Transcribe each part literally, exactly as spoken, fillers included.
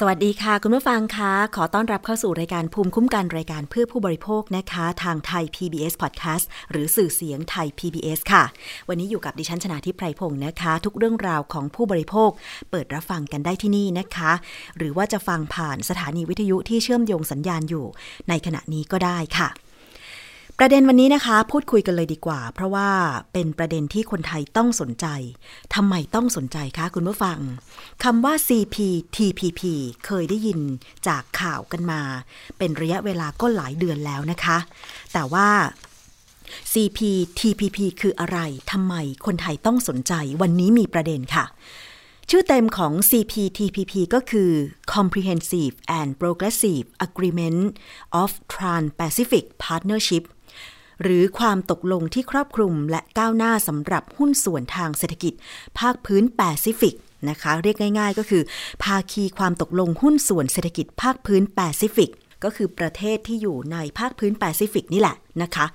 สวัสดีค่ะคุณผู้ฟังคะขอต้อนรับเข้าสู่รายการภูมิคุ้มกันรายการเพื่อผู้บริโภคนะคะทางไทย พี บี เอส Podcast หรือสื่อเสียงไทย พี บี เอส ค่ะวันนี้อยู่กับดิฉันชนาธิปไพพงศ์นะคะทุกเรื่องราวของผู้บริโภคเปิดรับฟังกันได้ที่นี่นะคะหรือว่าจะฟังผ่านสถานีวิทยุที่เชื่อมโยงสัญญาณอยู่ในขณะนี้ก็ได้ค่ะประเด็นวันนี้นะคะพูดคุยกันเลยดีกว่าเพราะว่าเป็นประเด็นที่คนไทยต้องสนใจทำไมต้องสนใจคะคุณผู้ฟังคำว่า ซี พี ที พี พี เคยได้ยินจากข่าวกันมาเป็นระยะเวลาก็หลายเดือนแล้วนะคะแต่ว่า ซี พี ที พี พี คืออะไรทำไมคนไทยต้องสนใจวันนี้มีประเด็นค่ะชื่อเต็มของ ซี พี ที พี พี ก็คือ Comprehensive and Progressive Agreement of Trans-Pacific Partnershipหรือความตกลงที่ครอบคลุมและก้าวหน้าสำหรับหุ้นส่วนทางเศรษฐกิจภาคพื้นแปซิฟิกนะคะเรียกง่ายๆก็คือภาคีความตกลงหุ้นส่วนเศรษฐกิจภาคพื้นแปซิฟิกก็คือประเทศที่อยู่ในภาคพื้นแปซิฟิกนี่แหละนะคะ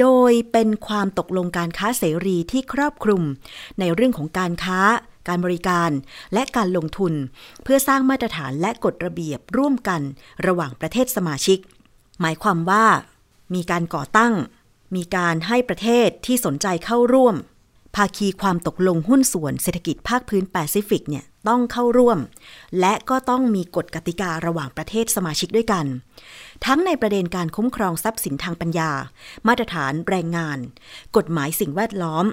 โดยเป็นความตกลงการค้าเสรีที่ครอบคลุมในเรื่องของการค้าการบริการและการลงทุนเพื่อสร้างมาตรฐานและกฎระเบียบร่วมกันระหว่างประเทศสมาชิกหมายความว่ามีการก่อตั้งมีการให้ประเทศที่สนใจเข้าร่วมภาคีความตกลงหุ้นส่วนเศรษฐกิจภาคพื้นแปซิฟิกเนี่ยต้องเข้าร่วมและก็ต้องมีกฎกติการะหว่างประเทศสมาชิกด้วยกันทั้งในประเด็นการคุ้มครองทรัพย์สินทางปัญญามาตรฐานแรงงานกฎหมายสิ่งแวดล้อม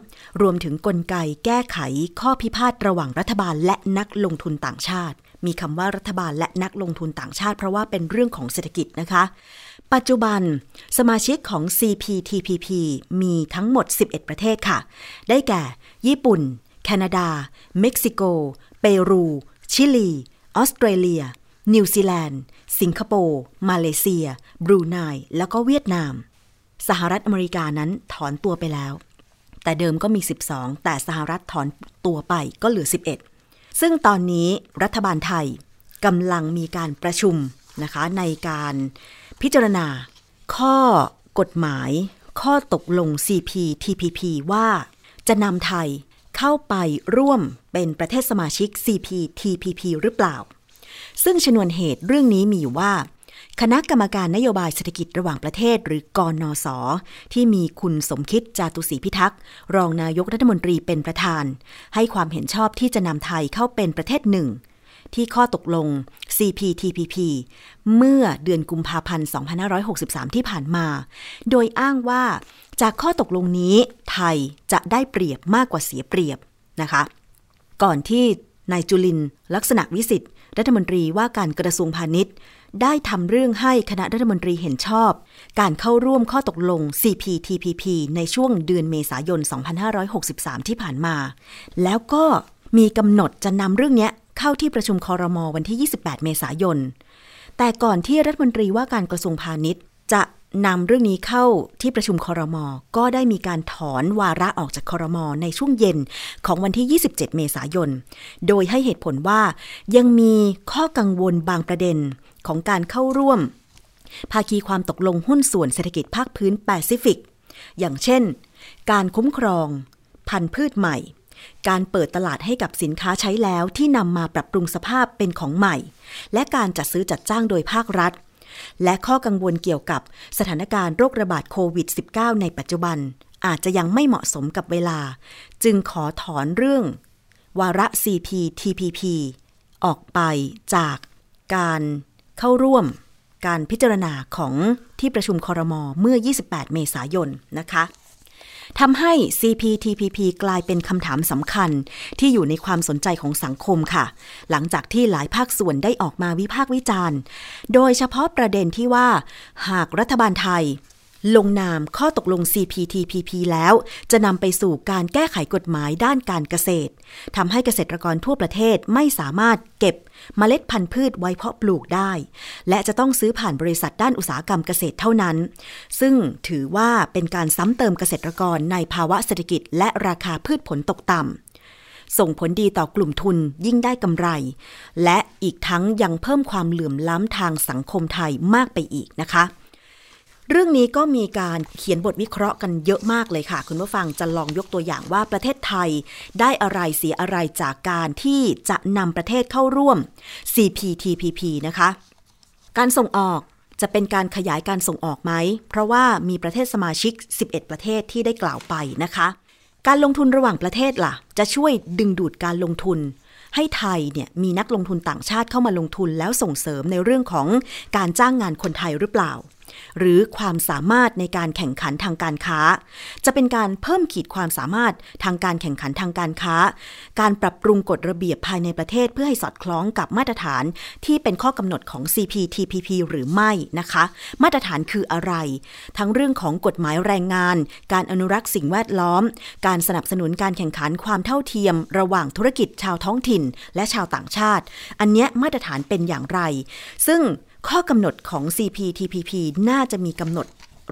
รวมถึงกลไกแก้ไขข้อพิพาทระหว่างรัฐบาลและนักลงทุนต่างชาติมีคำว่ารัฐบาลและนักลงทุนต่างชาติเพราะว่าเป็นเรื่องของเศรษฐกิจนะคะปัจจุบันสมาชิกของ ซี พี ที พี พี มีทั้งหมดสิบเอ็ดประเทศค่ะได้แก่ญี่ปุ่นแคนาดาเม็กซิโกเปรูชิลีออสเตรเลียนิวซีแลนด์สิงคโปร์มาเลเซียบรูไนแล้วก็เวียดนามสหรัฐอเมริกานั้นถอนตัวไปแล้วแต่เดิมก็มีสิบสองแต่สหรัฐถอนตัวไปก็เหลือสิบเอ็ดซึ่งตอนนี้รัฐบาลไทยกำลังมีการประชุมนะคะในการพิจารณาข้อกฎหมายข้อตกลง ซี พี ที พี พี ว่าจะนำไทยเข้าไปร่วมเป็นประเทศสมาชิก ซี พี ที พี พี หรือเปล่าซึ่งชนวนเหตุเรื่องนี้มีอยู่ว่าคณะกรรมการนโยบายเศรษฐกิจระหว่างประเทศหรือกนส.ที่มีคุณสมคิดจาตุศรีพิทักษ์รองนายกรัฐมนตรีเป็นประธานให้ความเห็นชอบที่จะนำไทยเข้าเป็นประเทศหนึ่งที่ข้อตกลง ซี พี ที พี พี เมื่อเดือนกุมภาพันธ์ สองพันห้าร้อยหกสิบสาม ที่ผ่านมาโดยอ้างว่าจากข้อตกลงนี้ไทยจะได้เปรียบมากกว่าเสียเปรียบนะคะก่อนที่นายจุลินทร์ลักษณะวิสิทธิ์รัฐมนตรีว่าการกระทรวงพาณิชย์ได้ทำเรื่องให้คณะรัฐมนตรีเห็นชอบการเข้าร่วมข้อตกลง ซี พี ที พี พี ในช่วงเดือนเมษายน สองพันห้าร้อยหกสิบสาม ที่ผ่านมาแล้วก็มีกำหนดจะนำเรื่องนี้เข้าที่ประชุมครม.วันที่ ยี่สิบแปด เมษายนแต่ก่อนที่รัฐมนตรีว่าการกระทรวงพาณิชย์จะนำเรื่องนี้เข้าที่ประชุมครม.ก็ได้มีการถอนวาระออกจากครม.ในช่วงเย็นของวันที่ ยี่สิบเจ็ด เมษายนโดยให้เหตุผลว่ายังมีข้อกังวลบางประเด็นของการเข้าร่วมภาคีความตกลงหุ้นส่วนเศรษฐกิจภาคพื้นแปซิฟิกอย่างเช่นการคุ้มครองพันธุ์พืชใหม่การเปิดตลาดให้กับสินค้าใช้แล้วที่นำมาปรับปรุงสภาพเป็นของใหม่และการจัดซื้อจัดจ้างโดยภาครัฐและข้อกังวลเกี่ยวกับสถานการณ์โรคระบาดโควิด สิบเก้า ในปัจจุบันอาจจะยังไม่เหมาะสมกับเวลาจึงขอถอนเรื่องวาระ ซี พี ที พี พี ออกไปจากการเข้าร่วมการพิจารณาของที่ประชุมครม.เมื่อ ยี่สิบแปด เมษายนนะคะทำให้ ซี พี ที พี พี กลายเป็นคำถามสำคัญที่อยู่ในความสนใจของสังคมค่ะหลังจากที่หลายภาคส่วนได้ออกมาวิพากษ์วิจารณ์โดยเฉพาะประเด็นที่ว่าหากรัฐบาลไทยลงนามข้อตกลง ซี พี ที พี พี แล้วจะนำไปสู่การแก้ไขกฎหมายด้านการเกษตรทำให้เกษตรกรทั่วประเทศไม่สามารถเก็บเมล็ดพันธุ์พืชไว้เพาะปลูกได้และจะต้องซื้อผ่านบริษัทด้านอุตสาหกรรมเกษตรเท่านั้นซึ่งถือว่าเป็นการซ้ำเติมเกษตรกรในภาวะเศรษฐกิจและราคาพืชผลตกต่ำ ส่งผลดีต่อกลุ่มทุนยิ่งได้กำไรและอีกทั้งยังเพิ่มความเหลื่อมล้ำทางสังคมไทยมากไปอีกนะคะเรื่องนี้ก็มีการเขียนบทวิเคราะห์กันเยอะมากเลยค่ะคุณผู้ฟังจะลองยกตัวอย่างว่าประเทศไทยได้อะไรเสียอะไรจากการที่จะนำประเทศเข้าร่วม ซี พี ที พี พี นะคะการส่งออกจะเป็นการขยายการส่งออกไหมเพราะว่ามีประเทศสมาชิกสิบเอ็ดประเทศที่ได้กล่าวไปนะคะการลงทุนระหว่างประเทศล่ะจะช่วยดึงดูดการลงทุนให้ไทยเนี่ยมีนักลงทุนต่างชาติเข้ามาลงทุนแล้วส่งเสริมในเรื่องของการจ้างงานคนไทยหรือเปล่าหรือความสามารถในการแข่งขันทางการค้าจะเป็นการเพิ่มขีดความสามารถทางการแข่งขันทางการค้าการปรับปรุงกฎระเบียบภายในประเทศเพื่อให้สอดคล้องกับมาตรฐานที่เป็นข้อกำหนดของ ซี พี ที พี พี หรือไม่นะคะมาตรฐานคืออะไรทั้งเรื่องของกฎหมายแรงงานการอนุรักษ์สิ่งแวดล้อมการสนับสนุนการแข่งขันความเท่าเทียมระหว่างธุรกิจชาวท้องถิ่นและชาวต่างชาติอันเนี้ยมาตรฐานเป็นอย่างไรซึ่งข้อกำหนดของ ซี พี ที พี พี น่าจะมีกำหนด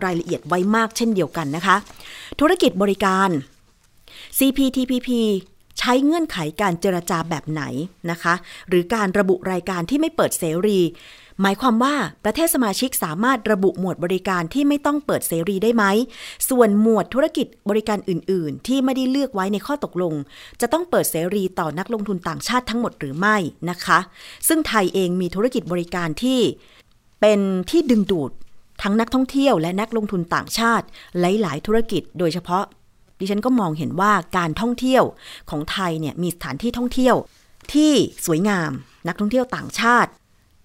รายละเอียดไว้มากเช่นเดียวกันนะคะธุรกิจบริการ ซี พี ที พี พี ใช้เงื่อนไขการเจรจาแบบไหนนะคะหรือการระบุรายการที่ไม่เปิดเสรีหมายความว่าประเทศสมาชิกสามารถระบุหมวดบริการที่ไม่ต้องเปิดเสรีได้ไหมส่วนหมวดธุรกิจบริการอื่นๆที่ไม่ได้เลือกไว้ในข้อตกลงจะต้องเปิดเสรีต่อนักลงทุนต่างชาติทั้งหมดหรือไม่นะคะซึ่งไทยเองมีธุรกิจบริการที่เป็นที่ดึงดูดทั้งนักท่องเที่ยวและนักลงทุนต่างชาติหลายๆธุรกิจโดยเฉพาะดิฉันก็มองเห็นว่าการท่องเที่ยวของไทยเนี่ยมีสถานที่ท่องเที่ยวที่สวยงามนักท่องเที่ยวต่างชาติ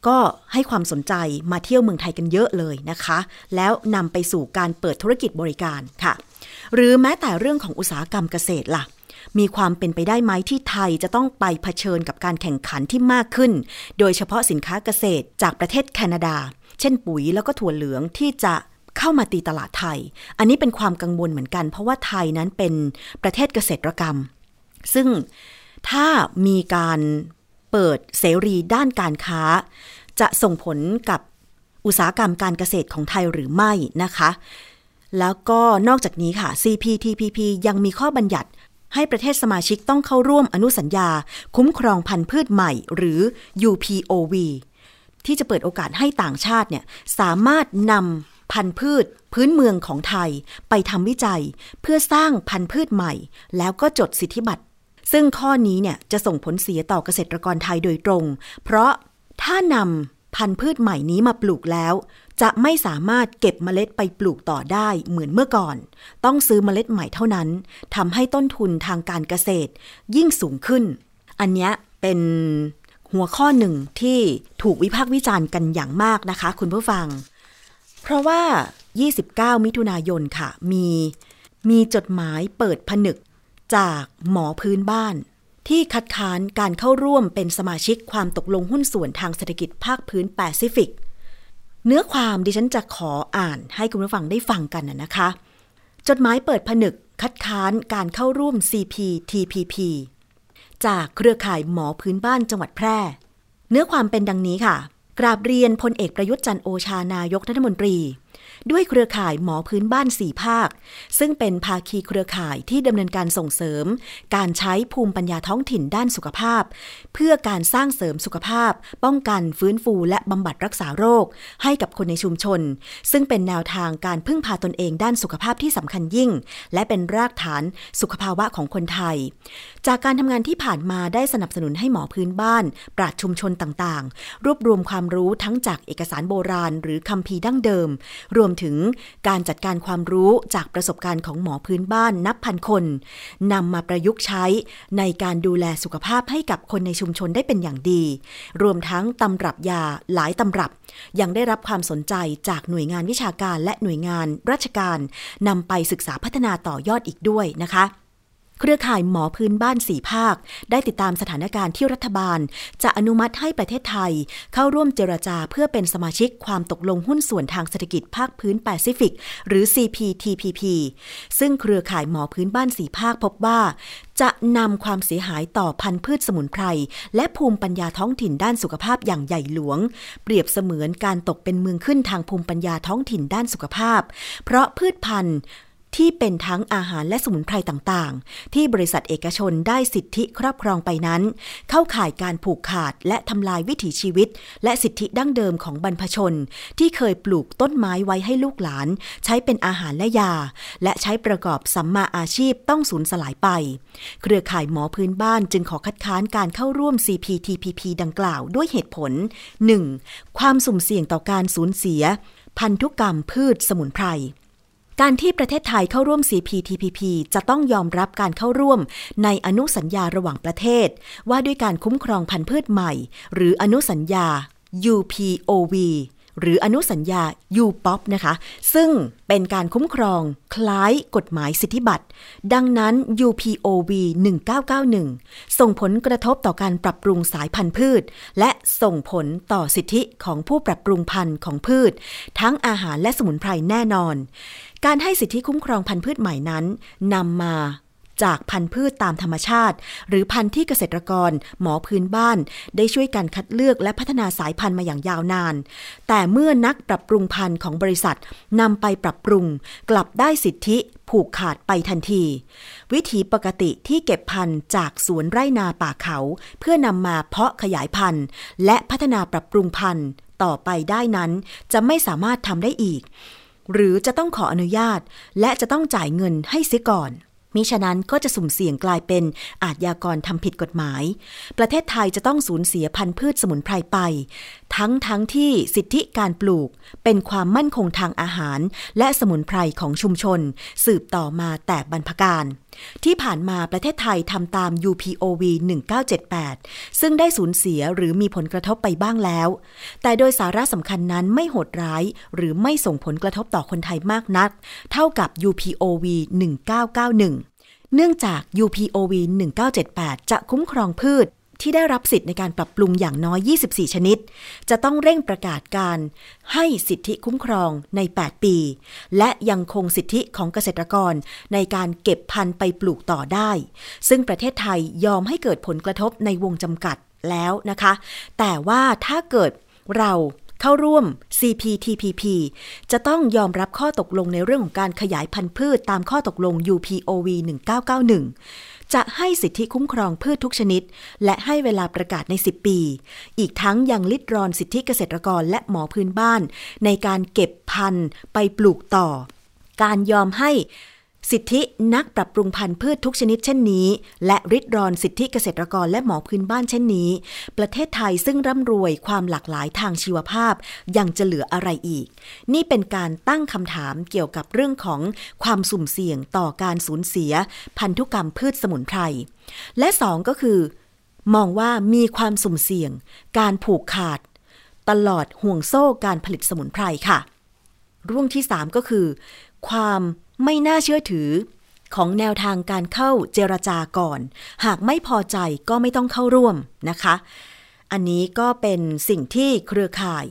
ก็ให้ความสนใจมาเที่ยวเมืองไทยกันเยอะเลยนะคะแล้วนำไปสู่การเปิดธุรกิจบริการค่ะหรือแม้แต่เรื่องของอุตสาหกรรมเกษตรล่ะมีความเป็นไปได้ไหมที่ไทยจะต้องไปเผชิญกับการแข่งขันที่มากขึ้นโดยเฉพาะสินค้าเกษตรจากประเทศแคนาดาเช่นปุ๋ยแล้วก็ถั่วเหลืองที่จะเข้ามาตีตลาดไทยอันนี้เป็นความกังวลเหมือนกันเพราะว่าไทยนั้นเป็นประเทศเกษตรกรรมซึ่งถ้ามีการเปิดเสรีด้านการค้าจะส่งผลกับอุตสาหกรรมการเกษตรของไทยหรือไม่นะคะแล้วก็นอกจากนี้ค่ะ ซี พี ที พี พี ยังมีข้อบัญญัติให้ประเทศสมาชิกต้องเข้าร่วมอนุสัญญาคุ้มครองพันธุ์พืชใหม่หรือ ยู พี โอ วี ที่จะเปิดโอกาสให้ต่างชาติเนี่ยสามารถนำพันธุ์พืชพื้นเมืองของไทยไปทำวิจัยเพื่อสร้างพันธุ์พืชใหม่แล้วก็จดสิทธิบัตรซึ่งข้อนี้เนี่ยจะส่งผลเสียต่อเกษตรกรไทยโดยตรงเพราะถ้านำพันธุ์พืชใหม่นี้มาปลูกแล้วจะไม่สามารถเก็บเมล็ดไปปลูกต่อได้เหมือนเมื่อก่อนต้องซื้อเมล็ดใหม่เท่านั้นทำให้ต้นทุนทางการเกษตรยิ่งสูงขึ้นอันนี้เป็นหัวข้อหนึ่งที่ถูกวิพากษ์วิจารณ์กันอย่างมากนะคะคุณผู้ฟังเพราะว่ายี่สิบเก้ามิถุนายนค่ะมีมีจดหมายเปิดผนึกจากหมอพื้นบ้านที่คัดค้านการเข้าร่วมเป็นสมาชิกความตกลงหุ้นส่วนทางเศรษฐกิจภาคพื้นแปซิฟิกเนื้อความดิฉันจะขออ่านให้คุณผู้ฟังได้ฟังกันนะคะจดหมายเปิดผนึกคัดค้านการเข้าร่วม ซี พี ที พี พี จากเครือข่ายหมอพื้นบ้านจังหวัดแพร่เนื้อความเป็นดังนี้ค่ะกราบเรียนพลเอกประยุทธ์จันทร์โอชานายกรัฐมนตรีด้วยเครือข่ายหมอพื้นบ้านสี่ภาคซึ่งเป็นภาคีเครือข่ายที่ดำเนินการส่งเสริมการใช้ภูมิปัญญาท้องถิ่นด้านสุขภาพเพื่อการสร้างเสริมสุขภาพป้องกันฟื้นฟูและบำบัดรักษาโรคให้กับคนในชุมชนซึ่งเป็นแนวทางการพึ่งพาตนเองด้านสุขภาพที่สำคัญยิ่งและเป็นรากฐานสุขภาวะของคนไทยจากการทำงานที่ผ่านมาได้สนับสนุนให้หมอพื้นบ้านปราชญ์ชุมชนต่างๆรวบรวมความรู้ทั้งจากเอกสารโบราณหรือคัมภีร์ดั้งเดิมรวมถึงการจัดการความรู้จากประสบการณ์ของหมอพื้นบ้านนับพันคนนำมาประยุกต์ใช้ในการดูแลสุขภาพให้กับคนในชุมชนได้เป็นอย่างดีรวมทั้งตำรับยาหลายตำรับยังได้รับความสนใจจากหน่วยงานวิชาการและหน่วยงานราชการนำไปศึกษาพัฒนาต่อยอดอีกด้วยนะคะเครือข่ายหมอพื้นบ้านสี่ภาคได้ติดตามสถานการณ์ที่รัฐบาลจะอนุมัติให้ประเทศไทยเข้าร่วมเจรจาเพื่อเป็นสมาชิกความตกลงหุ้นส่วนทางเศรษฐกิจภาคพื้นแปซิฟิกหรือ ซี พี ที พี พี ซึ่งเครือข่ายหมอพื้นบ้านสี่ภาคพบว่าจะนำความเสียหายต่อพันธุ์พืชสมุนไพรและภูมิปัญญาท้องถิ่นด้านสุขภาพอย่างใหญ่หลวงเปรียบเสมือนการตกเป็นเมืองขึ้นทางภูมิปัญญาท้องถิ่นด้านสุขภาพเพราะพืชพันธุ์ ที่เป็นทั้งอาหารและสมุนไพรต่างๆที่บริษัทเอกชนได้สิทธิครอบครองไปนั้นเข้าข่ายการผูกขาดและทำลายวิถีชีวิตและสิทธิดั้งเดิมของบรรพชนที่เคยปลูกต้นไม้ไว้ให้ลูกหลานใช้เป็นอาหารและยาและใช้ประกอบสัมมาอาชีพต้องสูญสลายไปเครือข่ายหมอพื้นบ้านจึงขอคัดค้านการเข้าร่วม ซี พี ที พี พี ดังกล่าวด้วยเหตุผล หนึ่ง ความสุ่มเสี่ยงต่อการสูญเสียพันธุกรรมพืชสมุนไพรการที่ประเทศไทยเข้าร่วม ซี พี ที พี พี จะต้องยอมรับการเข้าร่วมในอนุสัญญาระหว่างประเทศว่าด้วยการคุ้มครองพันธุ์พืชใหม่หรืออนุสัญญา ยู พี โอ วี หรืออนุสัญญา ยู พี โอ วี นะคะซึ่งเป็นการคุ้มครองคล้ายกฎหมายสิทธิบัตรดังนั้น ยู พี โอ วี หนึ่งเก้าเก้าหนึ่ง ส่งผลกระทบต่อการปรับปรุงสายพันธุ์พืชและส่งผลต่อสิทธิของผู้ปรับปรุงพันธุ์ของพืชทั้งอาหารและสมุนไพรแน่นอนการให้สิทธิคุ้มครองพันธุ์พืชใหม่นั้นนำมาจากพันธุ์พืชตามธรรมชาติหรือพันธุ์ที่เกษตรกรหมอพื้นบ้านได้ช่วยกันคัดเลือกและพัฒนาสายพันธุ์มาอย่างยาวนานแต่เมื่อนักปรับปรุงพันธุ์ของบริษัทนำไปปรับปรุงกลับได้สิทธิผูกขาดไปทันทีวิถีปกติที่เก็บพันธุ์จากสวนไร่นาป่าเขาเพื่อนำมาเพาะขยายพันธุ์และพัฒนาปรับปรุงพันธุ์ต่อไปได้นั้นจะไม่สามารถทำได้อีกหรือจะต้องขออนุญาตและจะต้องจ่ายเงินให้เสียก่อนมิฉะนั้นก็จะสุ่มเสี่ยงกลายเป็นอาชญากรทำผิดกฎหมายประเทศไทยจะต้องสูญเสียพันธุ์พืชสมุนไพรไปทั้งทั้งที่สิทธิการปลูกเป็นความมั่นคงทางอาหารและสมุนไพรของชุมชนสืบต่อมาแต่บรรพกาลที่ผ่านมาประเทศไทยทำตาม ยู พี โอ วี หนึ่งเก้าเจ็ดแปดซึ่งได้สูญเสียหรือมีผลกระทบไปบ้างแล้วแต่โดยสาระสำคัญนั้นไม่โหดร้ายหรือไม่ส่งผลกระทบต่อคนไทยมากนักเท่ากับ ยู พี โอ วี หนึ่งเก้าเก้าหนึ่งเนื่องจาก ยู พี โอ วี หนึ่งเก้าเจ็ดแปดจะคุ้มครองพืชที่ได้รับสิทธิ์ในการปรับปรุงอย่างน้อยยี่สิบสี่ชนิดจะต้องเร่งประกาศการให้สิทธิคุ้มครองในแปดปีและยังคงสิทธิของเกษตรกรในการเก็บพันธุ์ไปปลูกต่อได้ซึ่งประเทศไทยยอมให้เกิดผลกระทบในวงจำกัดแล้วนะคะแต่ว่าถ้าเกิดเราเข้าร่วม ซี พี ที พี พี จะต้องยอมรับข้อตกลงในเรื่องของการขยายพันธุ์พืชตามข้อตกลง ยู พี โอ วี หนึ่งเก้าเก้าหนึ่ง จะให้สิทธิคุ้มครองพืชทุกชนิดและให้เวลาประกาศในสิบปีอีกทั้งยังลิดรอนสิทธิเกษตรกรและหมอพื้นบ้านในการเก็บพันธุ์ไปปลูกต่อการยอมให้สิทธินักปรับปรุงพันธุ์พืชทุกชนิดเช่นนี้และริดรอนสิทธิเกษตรกรและหมอพื้นบ้านเช่นนี้ประเทศไทยซึ่งร่ำรวยความหลากหลายทางชีวภาพยังจะเหลืออะไรอีกนี่เป็นการตั้งคำถามเกี่ยวกับเรื่องของความสุ่มเสี่ยงต่อการสูญเสียพันธุกรรมพืชสมุนไพรและสองก็คือมองว่ามีความสุ่มเสี่ยงการผูกขาดตลอดห่วงโซ่การผลิตสมุนไพรค่ะเรื่องที่สามก็คือความไม่น่าเชื่อถือของแนวทางการเข้าเจรจาก่อนหากไม่พอใจก็ไม่ต้องเข้าร่วมนะคะอันนี้ก็เป็นสิ่งที่เครือข่าย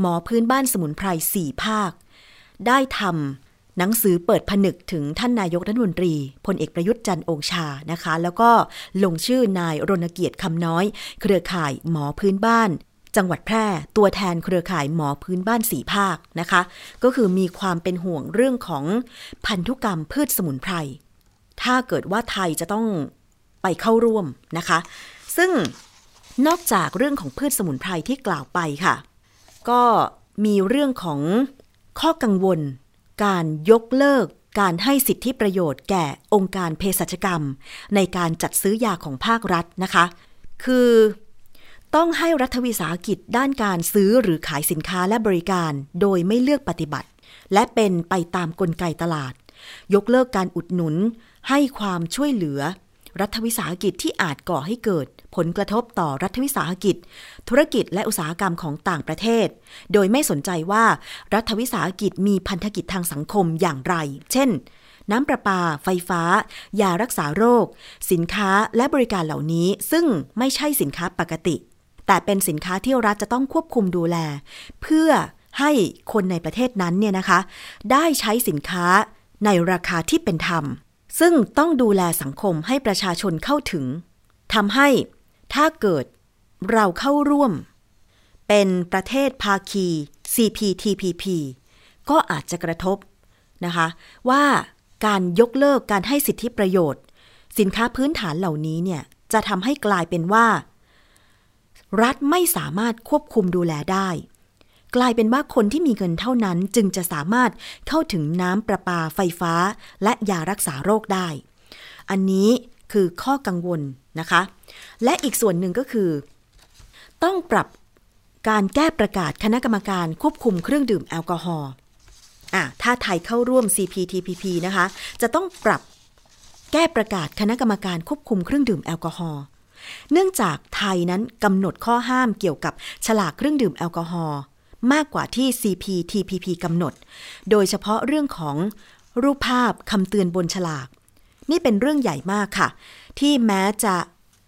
หมอพื้นบ้านสมุนไพรสี่ภาคได้ทำหนังสือเปิดผนึกถึงท่านนายกรัฐมนตรีพลเอกประยุทธ์จันทร์โอชานะคะแล้วก็ลงชื่อนายรณเกียรติคำน้อยเครือข่ายหมอพื้นบ้านจังหวัดแพร่ตัวแทนเครือข่ายหมอพื้นบ้านสี่ภาคนะคะก็คือมีความเป็นห่วงเรื่องของพันธุกรรมพืชสมุนไพรถ้าเกิดว่าไทยจะต้องไปเข้าร่วมนะคะซึ่งนอกจากเรื่องของพืชสมุนไพรที่กล่าวไปค่ะก็มีเรื่องของข้อกังวลการยกเลิกการให้สิทธิประโยชน์แก่องค์การเภสัชกรรมในการจัดซื้อยาของภาครัฐนะคะคือต้องให้รัฐวิสาหกิจด้านการซื้อหรือขายสินค้าและบริการโดยไม่เลือกปฏิบัติและเป็นไปตามกลไกตลาดยกเลิกการอุดหนุนให้ความช่วยเหลือรัฐวิสาหกิจที่อาจก่อให้เกิดผลกระทบต่อรัฐวิสาหกิจธุรกิจและอุตสาหกรรมของต่างประเทศโดยไม่สนใจว่ารัฐวิสาหกิจมีพันธกิจทางสังคมอย่างไรเช่นน้ำประปาไฟฟ้ายารักษาโรคสินค้าและบริการเหล่านี้ซึ่งไม่ใช่สินค้าปกติแต่เป็นสินค้าที่รัฐจะต้องควบคุมดูแลเพื่อให้คนในประเทศนั้นเนี่ยนะคะได้ใช้สินค้าในราคาที่เป็นธรรมซึ่งต้องดูแลสังคมให้ประชาชนเข้าถึงทำให้ถ้าเกิดเราเข้าร่วมเป็นประเทศภาคี ซี พี ที พี พี ก็อาจจะกระทบนะคะว่า การยกเลิกการให้สิทธิประโยชน์สินค้าพื้นฐานเหล่านี้เนี่ยจะทำให้กลายเป็นว่ารัฐไม่สามารถควบคุมดูแลได้กลายเป็นว่าคนที่มีเงินเท่านั้นจึงจะสามารถเข้าถึงน้ำประปาไฟฟ้าและยารักษาโรคได้อันนี้คือข้อกังวลนะคะและอีกส่วนหนึ่งก็คือต้องปรับการแก้ประกาศคณะกรรมการควบคุมเครื่องดื่มแอลกอฮอล์อ่ะถ้าไทยเข้าร่วม ซี พี ที พี พี นะคะจะต้องปรับแก้ประกาศคณะกรรมการควบคุมเครื่องดื่มแอลกอฮอล์เนื่องจากไทยนั้นกำหนดข้อห้ามเกี่ยวกับฉลากเครื่องดื่มแอลกอฮอล์มากกว่าที่ ซี พี ที พี พี กำหนดโดยเฉพาะเรื่องของรูปภาพคำเตือนบนฉลากนี่เป็นเรื่องใหญ่มากค่ะที่แม้จะ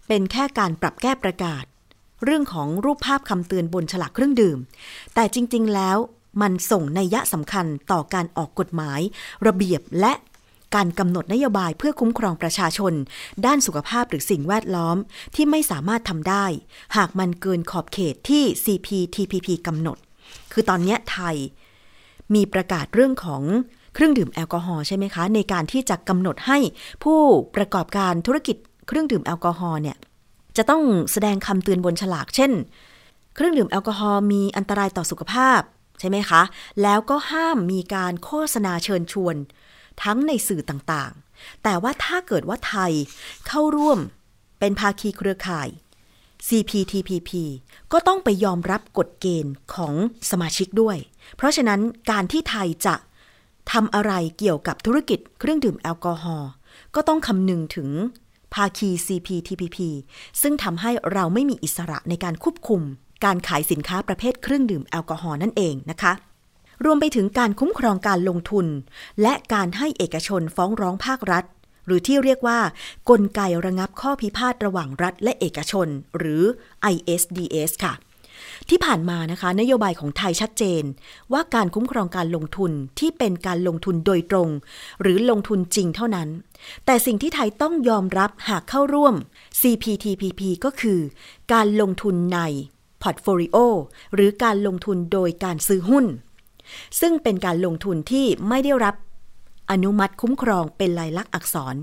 เป็นแค่การปรับแก้ประกาศเรื่องของรูปภาพคำเตือนบนฉลากเครื่องดื่มแต่จริงๆแล้วมันส่งนัยยะสำคัญต่อการออกกฎหมายระเบียบและการกำหนดนโยบายเพื่อคุ้มครองประชาชนด้านสุขภาพหรือสิ่งแวดล้อมที่ไม่สามารถทำได้หากมันเกินขอบเขตที่ ซี พี ที พี พี กำหนดคือตอนนี้ไทยมีประกาศเรื่องของเครื่องดื่มแอลกอฮอล์ใช่ไหมคะในการที่จะกำหนดให้ผู้ประกอบการธุรกิจเครื่องดื่มแอลกอฮอล์เนี่ยจะต้องแสดงคำเตือนบนฉลากเช่นเครื่องดื่มแอลกอฮอล์มีอันตรายต่อสุขภาพใช่ไหมคะแล้วก็ห้ามมีการโฆษณาเชิญชวนทั้งในสื่อต่างๆแต่ว่าถ้าเกิดว่าไทยเข้าร่วมเป็นภาคีเครือข่าย ซี พี ที พี พี ก็ต้องไปยอมรับกฎเกณฑ์ของสมาชิกด้วยเพราะฉะนั้นการที่ไทยจะทำอะไรเกี่ยวกับธุรกิจเครื่องดื่มแอลกอฮอล์ก็ต้องคำนึงถึงภาคี ซี พี ที พี พี ซึ่งทำให้เราไม่มีอิสระในการควบคุมการขายสินค้าประเภทเครื่องดื่มแอลกอฮอล์นั่นเองนะคะรวมไปถึงการคุ้มครองการลงทุนและการให้เอกชนฟ้องร้องภาครัฐหรือที่เรียกว่ากลไกระงับข้อพิพาทระหว่างรัฐและเอกชนหรือ ไอ เอส ดี เอส ค่ะที่ผ่านมานะคะนโยบายของไทยชัดเจนว่าการคุ้มครองการลงทุนที่เป็นการลงทุนโดยตรงหรือลงทุนจริงเท่านั้นแต่สิ่งที่ไทยต้องยอมรับหากเข้าร่วม ซี พี ที พี พี ก็คือการลงทุนในพอร์ตโฟลิโอหรือการลงทุนโดยการซื้อหุ้นซึ่งเป็นการลงทุนที่ไม่ได้รับอนุมัติคุ้มครองเป็นลายลักษณ์อักษร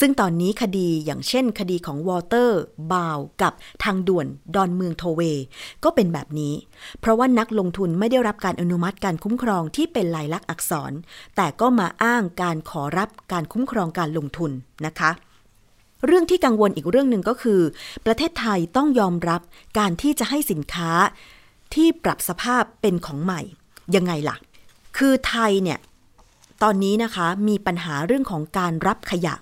ซึ่งตอนนี้คดีอย่างเช่นคดีของวอเตอร์บาวกับทางด่วนดอนเมืองโทเวก็เป็นแบบนี้เพราะว่านักลงทุนไม่ได้รับการอนุมัติการคุ้มครองที่เป็นลายลักษณ์อักษรแต่ก็มาอ้างการขอรับการคุ้มครองการลงทุนนะคะเรื่องที่กังวลอีกเรื่องหนึ่งก็คือประเทศไทยต้องยอมรับการที่จะให้สินค้าที่ปรับสภาพเป็นของใหม่ยังไงล่ะคือไทยเนี่ยตอนนี้นะคะมีปัญหาเรื่องของการรับขยะ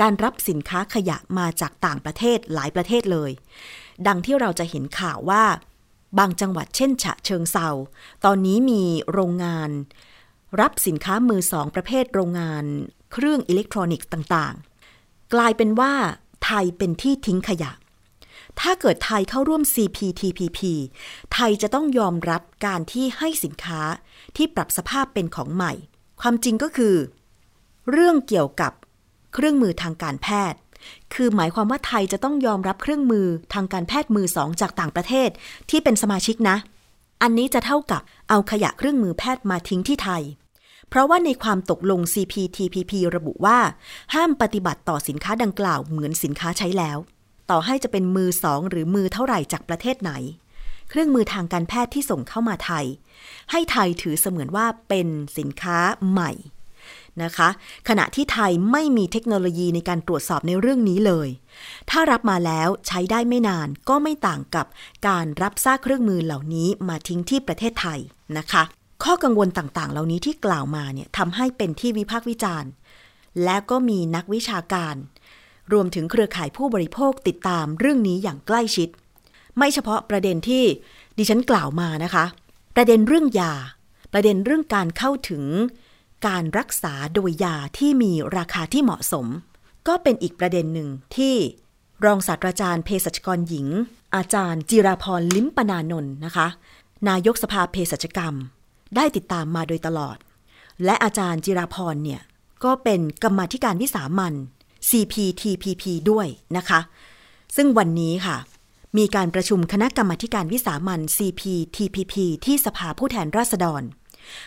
การรับสินค้าขยะมาจากต่างประเทศหลายประเทศเลยดังที่เราจะเห็นข่าวว่าบางจังหวัดเช่นฉะเชิงเทราตอนนี้มีโรงงานรับสินค้ามือสองประเภทโรงงานเครื่องอิเล็กทรอนิกส์ต่างๆกลายเป็นว่าไทยเป็นที่ทิ้งขยะถ้าเกิดไทยเข้าร่วม ซี พี ที พี พี ไทยจะต้องยอมรับการที่ให้สินค้าที่ปรับสภาพเป็นของใหม่ความจริงก็คือเรื่องเกี่ยวกับเครื่องมือทางการแพทย์คือหมายความว่าไทยจะต้องยอมรับเครื่องมือทางการแพทย์มือสองจากต่างประเทศที่เป็นสมาชิกนะอันนี้จะเท่ากับเอาขยะเครื่องมือแพทย์มาทิ้งที่ไทยเพราะว่าในความตกลง ซี พี ที พี พี ระบุว่าห้ามปฏิบัติต่อสินค้าดังกล่าวเหมือนสินค้าใช้แล้วต่อให้จะเป็นมือสองหรือมือเท่าไหร่จากประเทศไหนเครื่องมือทางการแพทย์ที่ส่งเข้ามาไทยให้ไทยถือเสมือนว่าเป็นสินค้าใหม่นะคะขณะที่ไทยไม่มีเทคโนโลยีในการตรวจสอบในเรื่องนี้เลยถ้ารับมาแล้วใช้ได้ไม่นานก็ไม่ต่างกับการรับซากเครื่องมือเหล่านี้มาทิ้งที่ประเทศไทยนะคะข้อกังวลต่างๆเหล่านี้ที่กล่าวมาเนี่ยทำให้เป็นที่วิพากษ์วิจารณ์และก็มีนักวิชาการรวมถึงเครือข่ายผู้บริโภคติดตามเรื่องนี้อย่างใกล้ชิดไม่เฉพาะประเด็นที่ดิฉันกล่าวมานะคะประเด็นเรื่องยาประเด็นเรื่องการเข้าถึงการรักษาโดยยาที่มีราคาที่เหมาะสมก็เป็นอีกประเด็นหนึ่งที่รองศาสตราจารย์เภสัชกรหญิงอาจารย์จิราพรลิ้มปนานนท์นะคะนายกสภาเภสัชกรรมได้ติดตามมาโดยตลอดและอาจารย์จิราพรเนี่ยก็เป็นกรรมาธิการวิสามัญ ซี พี ที พี พี ด้วยนะคะซึ่งวันนี้ค่ะมีการประชุมคณะกรรมาธิการวิสามัญ ซี พี ที พี พี ที่สภาผู้แทนราษฎร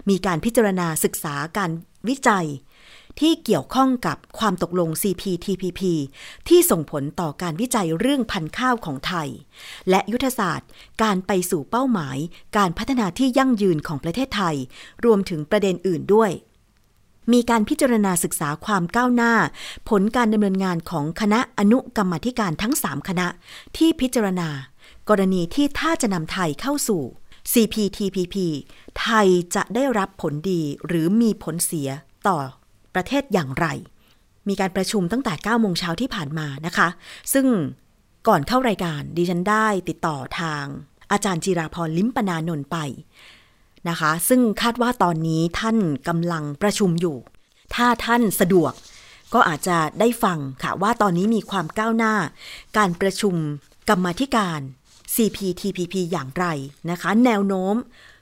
มีการพิจารณาศึกษาการวิจัย ที่เกี่ยวข้องกับความตกลง ซี พี ที พี พี ที่ส่งผลต่อการวิจัยเรื่องพันธุ์ข้าวของไทยและยุทธศาสตร์การไปสู่เป้าหมายการพัฒนาที่ยั่งยืนของประเทศไทยรวมถึงประเด็นอื่นด้วยมีการพิจารณาศึกษาความก้าวหน้าผลการดำเนินงานของคณะอนุกรรมาธิการทั้งสามคณะที่พิจารณากรณีที่ถ้าจะนำไทยเข้าสู่ ซี พี ที พี พี ไทยจะได้รับผลดีหรือมีผลเสียต่อประเทศอย่างไรมีการประชุมตั้งแต่ เก้าโมงเช้าที่ผ่านมานะคะซึ่งก่อนเข้ารายการดิฉันได้ติดต่อทางอาจารย์จิราพรลิ้มปนานนท์ไปนะคะซึ่งคาดว่าตอนนี้ท่านกำลังประชุมอยู่ถ้าท่านสะดวกก็อาจจะได้ฟังค่ะว่าตอนนี้มีความก้าวหน้าการประชุมกรรมาธิการ ซี พี ที พี พี อย่างไรนะคะแนวโน้ม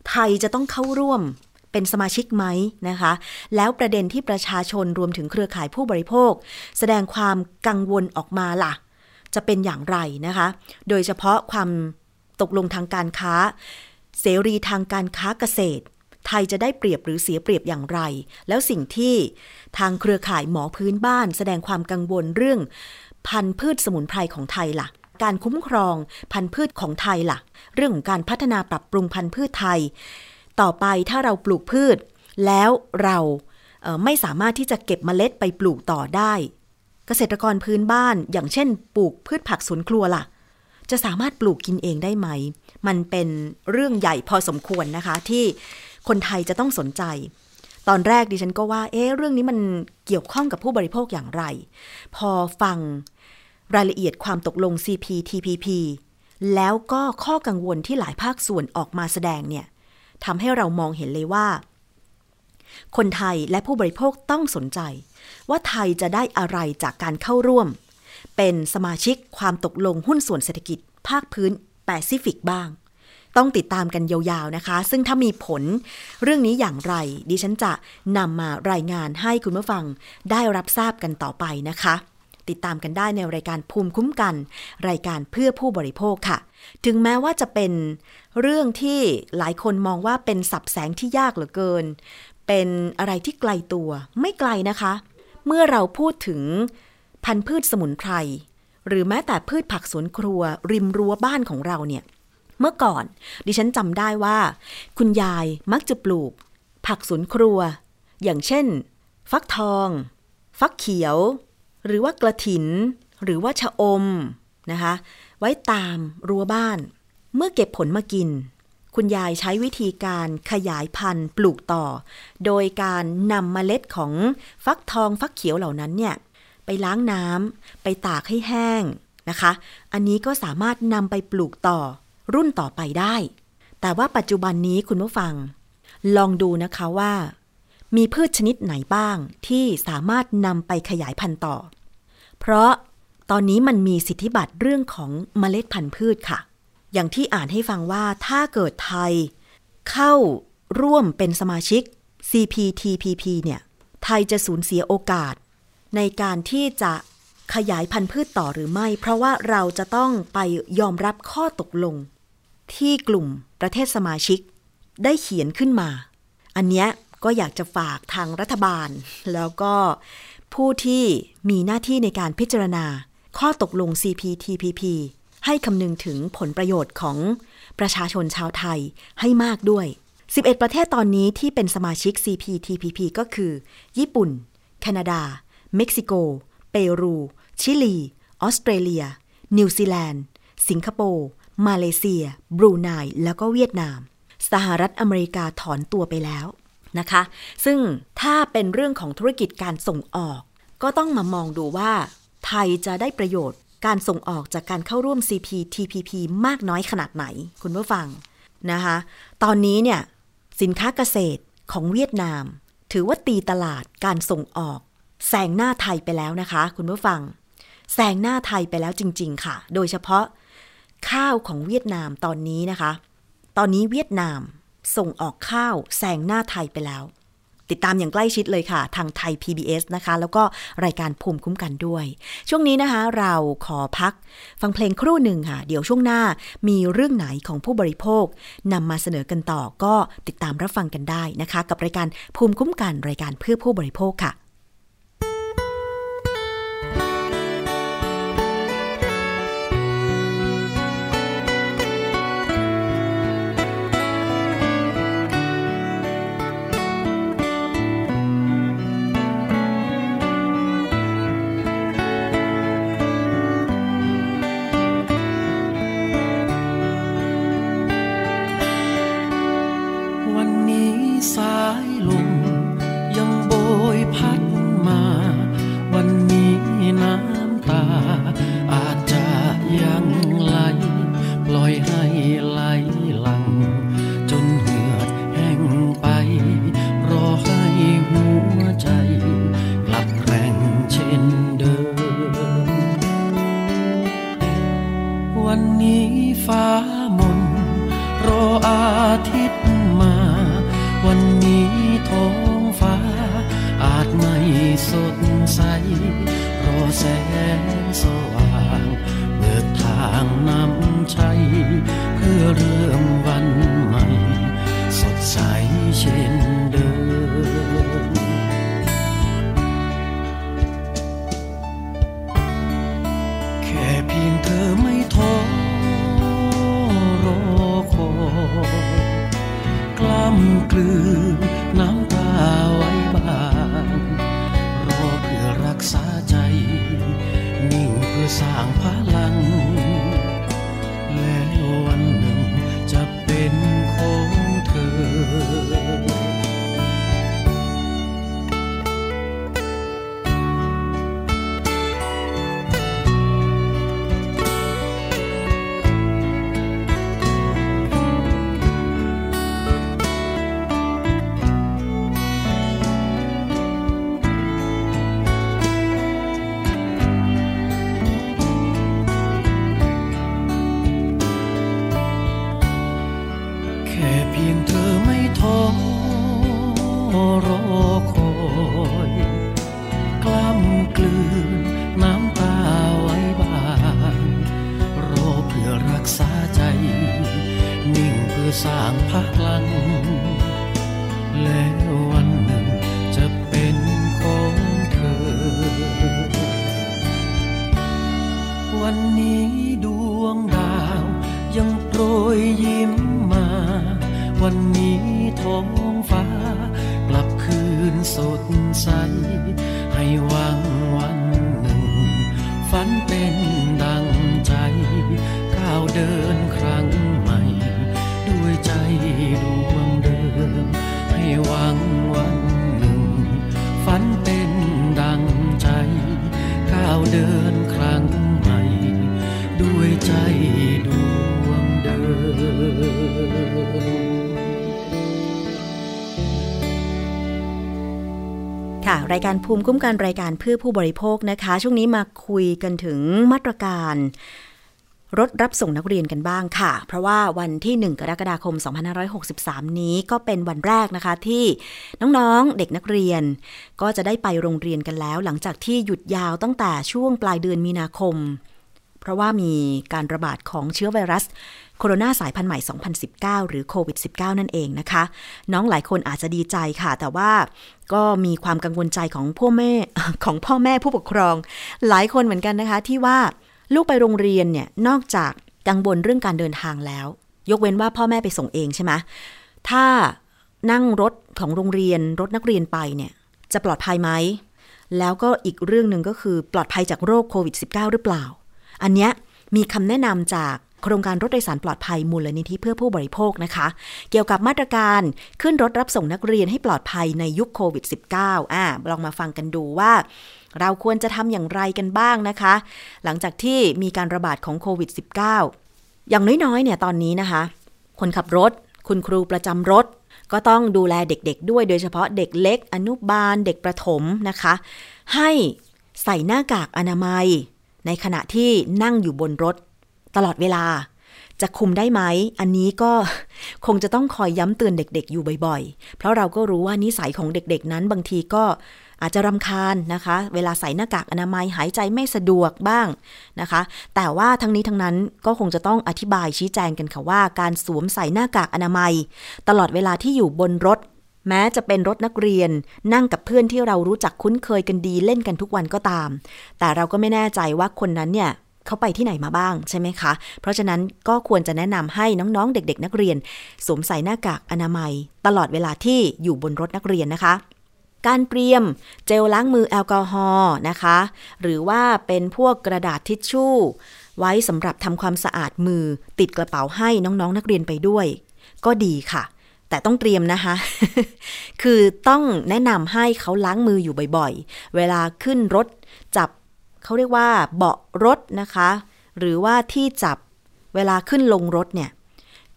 ไทยจะต้องเข้าร่วมเป็นสมาชิกไหมนะคะแล้วประเด็นที่ประชาชนรวมถึงเครือข่ายผู้บริโภคแสดงความกังวลออกมาล่ะจะเป็นอย่างไรนะคะโดยเฉพาะความตกลงทางการค้าเสรีทางการค้าเกษตรไทยจะได้เปรียบหรือเสียเปรียบอย่างไรแล้วสิ่งที่ทางเครือข่ายหมอพื้นบ้านแสดงความกังวลเรื่องพันธุ์พืชสมุนไพรของไทยล่ะการคุ้มครองพันธุ์พืชของไทยล่ะเรื่องของการพัฒนาปรับปรุงพันธุ์พืชไทยต่อไปถ้าเราปลูกพืชแล้วเราเอ่อไม่สามารถที่จะเก็บเมล็ดไปปลูกต่อได้เกษตรกรพื้นบ้านอย่างเช่นปลูกพืชผักสวนครัวล่ะจะสามารถปลูกกินเองได้ไหมมันเป็นเรื่องใหญ่พอสมควรนะคะที่คนไทยจะต้องสนใจตอนแรกดิฉันก็ว่าเอ๊ะเรื่องนี้มันเกี่ยวข้องกับผู้บริโภคอย่างไรพอฟังรายละเอียดความตกลง ซี พี ที พี พี แล้วก็ข้อกังวลที่หลายภาคส่วนออกมาแสดงเนี่ยทำให้เรามองเห็นเลยว่าคนไทยและผู้บริโภคต้องสนใจว่าไทยจะได้อะไรจากการเข้าร่วมเป็นสมาชิกความตกลงหุ้นส่วนเศรษฐกิจภาคพื้นแปซิฟิกบ้างต้องติดตามกันยาวๆนะคะซึ่งถ้ามีผลเรื่องนี้อย่างไรดิฉันจะนำมารายงานให้คุณผู้ฟังได้รับทราบกันต่อไปนะคะติดตามกันได้ในรายการภูมิคุ้มกันรายการเพื่อผู้บริโภคค่ะถึงแม้ว่าจะเป็นเรื่องที่หลายคนมองว่าเป็นสับแสงที่ยากเหลือเกินเป็นอะไรที่ไกลตัวไม่ไกลนะคะเมื่อเราพูดถึงพันธุ์พืชสมุนไพรหรือแม้แต่พืชผักสวนครัวริมรั้วบ้านของเราเนี่ยเมื่อก่อนดิฉันจำได้ว่าคุณยายมักจะปลูกผักสวนครัวอย่างเช่นฟักทองฟักเขียวหรือว่ากระถินหรือว่าชะอมนะคะไว้ตามรั้วบ้านเมื่อเก็บผลมากินคุณยายใช้วิธีการขยายพันธุ์ปลูกต่อโดยการนำเมล็ดของฟักทองฟักเขียวเหล่านั้นเนี่ยไปล้างน้ำไปตากให้แห้งนะคะอันนี้ก็สามารถนำไปปลูกต่อรุ่นต่อไปได้แต่ว่าปัจจุบันนี้คุณผู้ฟังลองดูนะคะว่ามีพืชชนิดไหนบ้างที่สามารถนำไปขยายพันธุ์ต่อเพราะตอนนี้มันมีสิทธิบัตรเรื่องของเมล็ดพันธุ์พืชค่ะอย่างที่อ่านให้ฟังว่าถ้าเกิดไทยเข้าร่วมเป็นสมาชิก ซี พี ที พี พี เนี่ยไทยจะสูญเสียโอกาสในการที่จะขยายพันธุ์พืชต่อหรือไม่เพราะว่าเราจะต้องไปยอมรับข้อตกลงที่กลุ่มประเทศสมาชิกได้เขียนขึ้นมาอันเนี้ยก็อยากจะฝากทางรัฐบาลแล้วก็ผู้ที่มีหน้าที่ในการพิจารณาข้อตกลง ซี พี ที พี พี ให้คำนึงถึงผลประโยชน์ของประชาชนชาวไทยให้มากด้วยสิบเอ็ดประเทศตอนนี้ที่เป็นสมาชิก ซี พี ที พี พี ก็คือญี่ปุ่นแคนาดาเม็กซิโกเปรูชิลีออสเตรเลียนิวซีแลนด์สิงคโปร์มาเลเซียบรูไนแล้วก็เวียดนามสหรัฐอเมริกาถอนตัวไปแล้วนะคะซึ่งถ้าเป็นเรื่องของธุรกิจการส่งออกก็ต้องมามองดูว่าไทยจะได้ประโยชน์การส่งออกจากการเข้าร่วม ซี พี ที พี พี มากน้อยขนาดไหนคุณผู้ฟังนะคะตอนนี้เนี่ยสินค้าเกษตรของเวียดนามถือว่าตีตลาดการส่งออกแซงหน้าไทยไปแล้วนะคะคุณผู้ฟังแซงหน้าไทยไปแล้วจริงๆค่ะโดยเฉพาะข้าวของเวียดนามตอนนี้นะคะตอนนี้เวียดนามส่งออกข้าวแซงหน้าไทยไปแล้วติดตามอย่างใกล้ชิดเลยค่ะทางไทย พี บี เอส นะคะแล้วก็รายการภูมิคุ้มกันด้วยช่วงนี้นะคะเราขอพักฟังเพลงครู่หนึ่งค่ะเดี๋ยวช่วงหน้ามีเรื่องไหนของผู้บริโภคนำมาเสนอกันต่อก็ติดตามรับฟังกันได้นะคะกับรายการภูมิคุ้มกันรายการเพื่อผู้บริโภคค่ะ สายลมยังโบยพัดมาวันนี้น้ำตาอาจจะยังไหลปล่อยให้ไหลหลั่งจนเหือดแห้งไปรอให้หัวใจกลับแรงเช่นเดิมวันนี้ฟ้ามนรออาทิตย์มาวันนี้ท้องฟ้าอาจไม่สดใสรอแสงสว่างเปิดทางนำชัยเพื่อเริ่มวันใหม่สดใสเช่นเดิมแค่เพียงเธอไม่ท้อรอคอยกล้ำกลืนน้ำตาไว้บ้างรอเพื่อรักษาใจนิ่งเพื่อสร้างพลังและวันหนึ่งจะเป็นของเธอรายการภูมิคุ้มกันรายการเพื่อผู้บริโภคนะคะช่วงนี้มาคุยกันถึงมาตรการรถรับส่งนักเรียนกันบ้างค่ะเพราะว่าวันที่หนึ่งกรกฎาคมสองพันห้าร้อยหกสิบสามนี้ก็เป็นวันแรกนะคะที่น้องๆเด็กนักเรียนก็จะได้ไปโรงเรียนกันแล้วหลังจากที่หยุดยาวตั้งแต่ช่วงปลายเดือนมีนาคมเพราะว่ามีการระบาดของเชื้อไวรัสโคโรนาสายพันธุ์ใหม่สองพันสิบเก้าหรือโควิดสิบเก้านั่นเองนะคะน้องหลายคนอาจจะดีใจค่ะแต่ว่าก็มีความกังวลใจของพ่อแม่ของพ่อแม่ผู้ปกครองหลายคนเหมือนกันนะคะที่ว่าลูกไปโรงเรียนเนี่ยนอกจากกังวลเรื่องการเดินทางแล้วยกเว้นว่าพ่อแม่ไปส่งเองใช่ไหมถ้านั่งรถของโรงเรียนรถนักเรียนไปเนี่ยจะปลอดภัยไหมแล้วก็อีกเรื่องนึงก็คือปลอดภัยจากโรคโควิดสิบเก้าหรือเปล่าอันเนี้ยมีคำแนะนำจากโครงการรถโดยสารปลอดภัยมูลนิธิเพื่อผู้บริโภคนะคะเกี่ยวกับมาตรการขึ้นรถรับส่งนักเรียนให้ปลอดภัยในยุคโควิด สิบเก้า อ่าลองมาฟังกันดูว่าเราควรจะทำอย่างไรกันบ้างนะคะหลังจากที่มีการระบาดของโควิด สิบเก้า อย่างน้อยๆเนี่ยตอนนี้นะคะคนขับรถคุณครูประจำรถก็ต้องดูแลเด็กๆด้วยโดยเฉพาะเด็กเล็กอนุบาลเด็กประถมนะคะให้ใส่หน้ากากอนามัยในขณะที่นั่งอยู่บนรถตลอดเวลาจะคุมได้ไหมอันนี้ก็คงจะต้องคอยย้ำเตือนเด็กๆอยู่บ่อยๆเพราะเราก็รู้ว่านิสัยของเด็กๆนั้นบางทีก็อาจจะรำคาญนะคะเวลาใส่หน้ากากอนามัยหายใจไม่สะดวกบ้างนะคะแต่ว่าทั้งนี้ทั้งนั้นก็คงจะต้องอธิบายชี้แจงกันค่ะว่าการสวมใส่หน้ากากอนามัยตลอดเวลาที่อยู่บนรถแม้จะเป็นรถนักเรียนนั่งกับเพื่อนที่เรารู้จักคุ้นเคยกันดีเล่นกันทุกวันก็ตามแต่เราก็ไม่แน่ใจว่าคนนั้นเนี่ยเขาไปที่ไหนมาบ้างใช่ไหมคะเพราะฉะนั้นก็ควรจะแนะนำให้น้องๆเด็กๆนักเรียนสวมใส่หน้ากากอนามัยตลอดเวลาที่อยู่บนรถนักเรียนนะคะการเตรียมเจลล้างมือแอลกอฮอล์นะคะหรือว่าเป็นพวกกระดาษทิชชู่ไว้สำหรับทำความสะอาดมือติดกระเป๋าให้น้องๆนักเรียนไปด้วยก็ดีค่ะ แต่ต้องเตรียมนะคะคือต้องแนะนำให้เขาล้างมืออยู่บ่อยๆเวลาขึ้นรถจับเขาเรียกว่าเบาะรถนะคะหรือว่าที่จับเวลาขึ้นลงรถเนี่ย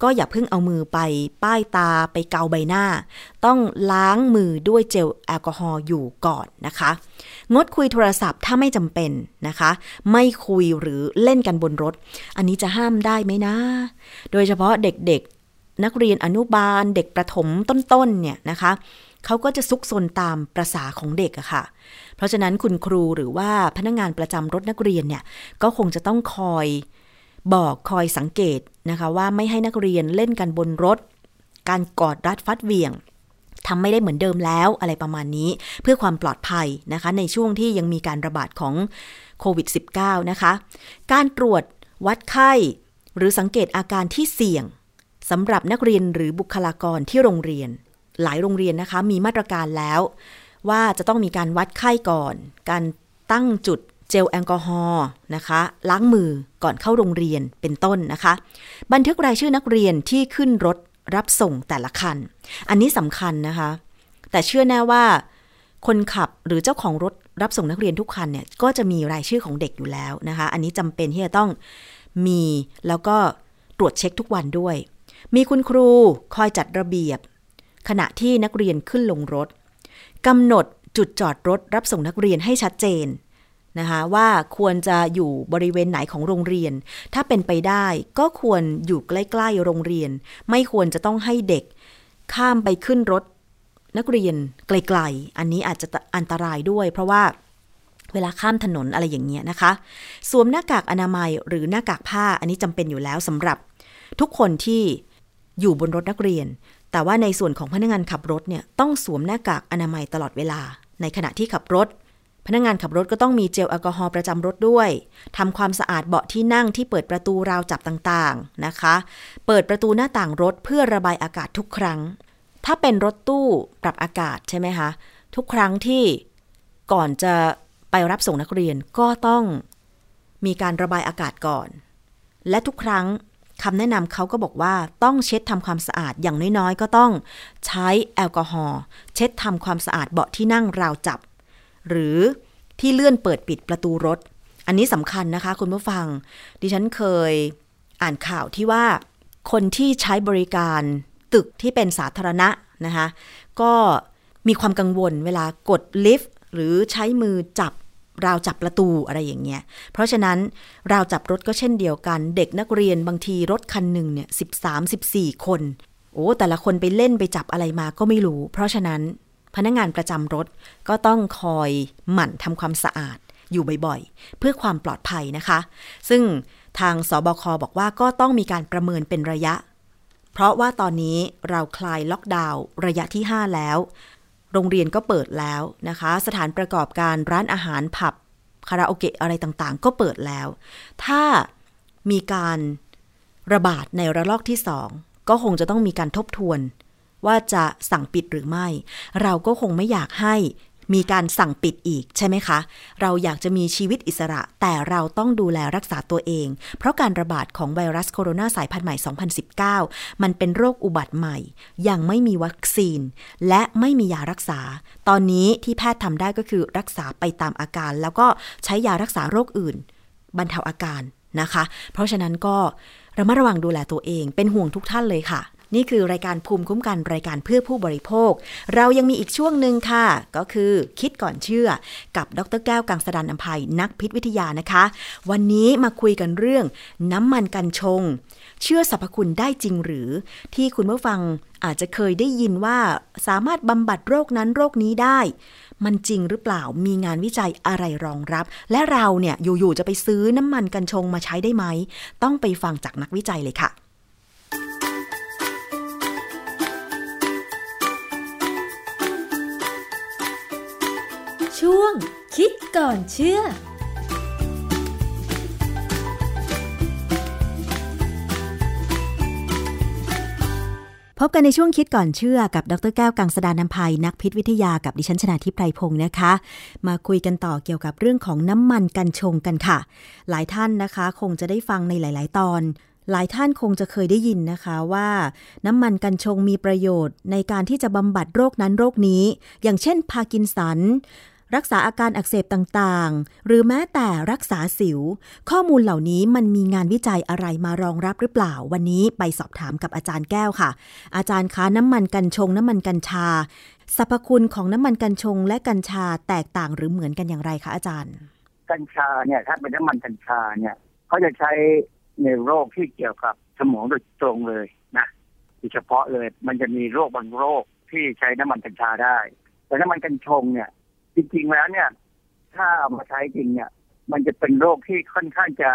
ก็อย่าเพิ่งเอามือไปป้ายตาไปเกาใบหน้าต้องล้างมือด้วยเจลแอลกอฮอล์อยู่ก่อนนะคะงดคุยโทรศัพท์ถ้าไม่จำเป็นนะคะไม่คุยหรือเล่นกันบนรถอันนี้จะห้ามได้ไหมนะโดยเฉพาะเด็กๆนักเรียนอนุบาลเด็กประถมต้นๆเนี่ยนะคะเขาก็จะซุกซนตามประสาของเด็กอะค่ะเพราะฉะนั้นคุณครูหรือว่าพนักงานประจำรถนักเรียนเนี่ยก็คงจะต้องคอยบอกคอยสังเกตนะคะว่าไม่ให้นักเรียนเล่นกันบนรถการกอดรัดฟัดเหวี่ยงทำไม่ได้เหมือนเดิมแล้วอะไรประมาณนี้เพื่อความปลอดภัยนะคะในช่วงที่ยังมีการระบาดของโควิด สิบเก้า นะคะการตรวจวัดไข้หรือสังเกตอาการที่เสี่ยงสำหรับนักเรียนหรือบุคลากรที่โรงเรียนหลายโรงเรียนนะคะมีมาตรการแล้วว่าจะต้องมีการวัดไข้ก่อนการตั้งจุดเจลแอลกอฮอล์นะคะล้างมือก่อนเข้าโรงเรียนเป็นต้นนะคะบันทึกรายชื่อนักเรียนที่ขึ้นรถรับส่งแต่ละคันอันนี้สำคัญนะคะแต่เชื่อแน่ว่าคนขับหรือเจ้าของรถรับส่งนักเรียนทุกคันเนี่ยก็จะมีรายชื่อของเด็กอยู่แล้วนะคะอันนี้จำเป็นที่จะต้องมีแล้วก็ตรวจเช็คทุกวันด้วยมีคุณครูคอยจัดระเบียบขณะที่นักเรียนขึ้นลงรถกำหนดจุดจอดรถรับส่งนักเรียนให้ชัดเจนนะคะว่าควรจะอยู่บริเวณไหนของโรงเรียนถ้าเป็นไปได้ก็ควรอยู่ใกล้ๆโรงเรียนไม่ควรจะต้องให้เด็กข้ามไปขึ้นรถนักเรียนไกลๆอันนี้อาจจะอันตรายด้วยเพราะว่าเวลาข้ามถนนอะไรอย่างเงี้ยนะคะสวมหน้ากากอนามัยหรือหน้ากากผ้าอันนี้จำเป็นอยู่แล้วสำหรับทุกคนที่อยู่บนรถนักเรียนแต่ว่าในส่วนของพนักงานขับรถเนี่ยต้องสวมหน้ากากอนามัยตลอดเวลาในขณะที่ขับรถพนักงานขับรถก็ต้องมีเจลแอลกอฮอล์ประจำรถด้วยทำความสะอาดเบาะที่นั่งที่เปิดประตูราวจับต่างๆนะคะเปิดประตูหน้าต่างรถเพื่อระบายอากาศทุกครั้งถ้าเป็นรถตู้ปรับอากาศใช่ไหมคะทุกครั้งที่ก่อนจะไปรับส่งนักเรียนก็ต้องมีการระบายอากาศก่อนและทุกครั้งคำแนะนำเขาก็บอกว่าต้องเช็ดทำความสะอาดอย่างน้อยๆก็ต้องใช้แอลกอฮอล์เช็ดทำความสะอาดเบาะที่นั่งราวจับหรือที่เลื่อนเปิดปิดประตูรถอันนี้สำคัญนะคะคุณผู้ฟังดิฉันเคยอ่านข่าวที่ว่าคนที่ใช้บริการตึกที่เป็นสาธารณะนะคะก็มีความกังวลเวลากดลิฟต์หรือใช้มือจับราวจับประตูอะไรอย่างเงี้ยเพราะฉะนั้นราวจับรถก็เช่นเดียวกันเด็กนักเรียนบางทีรถคันหนึ่งเนี่ยสิบสาม สิบสี่คนโอ้แต่ละคนไปเล่นไปจับอะไรมาก็ไม่รู้เพราะฉะนั้นพนักงานประจำรถก็ต้องคอยหมั่นทำความสะอาดอยู่บ่อยๆเพื่อความปลอดภัยนะคะซึ่งทางสบค.บอกว่าก็ต้องมีการประเมินเป็นระยะเพราะว่าตอนนี้เราคลายล็อกดาวน์ระยะที่ห้าแล้วโรงเรียนก็เปิดแล้วนะคะสถานประกอบการร้านอาหารผับคาราโอเกะอะไรต่างๆก็เปิดแล้วถ้ามีการระบาดในระลอกที่สองก็คงจะต้องมีการทบทวนว่าจะสั่งปิดหรือไม่เราก็คงไม่อยากให้มีการสั่งปิดอีกใช่ไหมคะเราอยากจะมีชีวิตอิสระแต่เราต้องดูแลรักษาตัวเองเพราะการระบาดของไวรัสโคโรนาสายพันธุ์ใหม่สองพันสิบเก้ามันเป็นโรคอุบัติใหม่ยังไม่มีวัคซีนและไม่มียารักษาตอนนี้ที่แพทย์ทำได้ก็คือรักษาไปตามอาการแล้วก็ใช้ยารักษาโรคอื่นบรรเทาอาการนะคะเพราะฉะนั้นก็ระมัดระวังดูแลตัวเองเป็นห่วงทุกท่านเลยค่ะนี่คือรายการภูมิคุ้มกันรายการเพื่อผู้บริโภคเรายังมีอีกช่วงนึงค่ะก็คือคิดก่อนเชื่อกับดร.แก้วกังสดาลอำไพนักพิษวิทยานะคะวันนี้มาคุยกันเรื่องน้ำมันกัญชงเชื่อสรรพคุณได้จริงหรือที่คุณผู้ฟังอาจจะเคยได้ยินว่าสามารถบำบัดโรคนั้นโรคนี้ได้มันจริงหรือเปล่ามีงานวิจัยอะไรรองรับและเราเนี่ยอยู่ๆจะไปซื้อน้ำมันกัญชงมาใช้ได้ไหมต้องไปฟังจากนักวิจัยเลยค่ะช่วงคิดก่อนเชื่อพบกันในช่วงคิดก่อนเชื่อกับดร.แก้วกังสดาลอำไพนักพิษวิทยากับดิฉันชนาธิปไพพงศ์นะคะมาคุยกันต่อเกี่ยวกับเรื่องของน้ำมันกัญชงกันค่ะหลายท่านนะคะคงจะได้ฟังในหลายๆตอน หลายท่านคงจะเคยได้ยินนะคะว่าน้ำมันกัญชงมีประโยชน์ในการที่จะบำบัดโรคนั้นโรคนี้อย่างเช่นพาร์กินสันรักษาอาการอักเสบต่างๆหรือแม้แต่รักษาสิวข้อมูลเหล่านี้มันมีงานวิจัยอะไรมารองรับหรือเปล่าวันนี้ไปสอบถามกับอาจารย์แก้วค่ะอาจารย์คะน้ำมันกัญชงน้ำมันกัญชาสรรพคุณของน้ำมันกัญชงและกัญชาแตกต่างหรือเหมือนกันอย่างไรคะอาจารย์กัญชาเนี่ยถ้าเป็นน้ำมันกัญชาเนี่ยเขาจะใช้ในโรคที่เกี่ยวกับสมองโดยตรงเลยนะเฉพาะเลยมันจะมีโรคบางโรคที่ใช้น้ำมันกัญชาได้แต่น้ำมันกัญชงเนี่ยจริงๆแล้วเนี่ยถ้าเอามาใช้จริงเนี่ยมันจะเป็นโรคที่ค่อนข้างจะ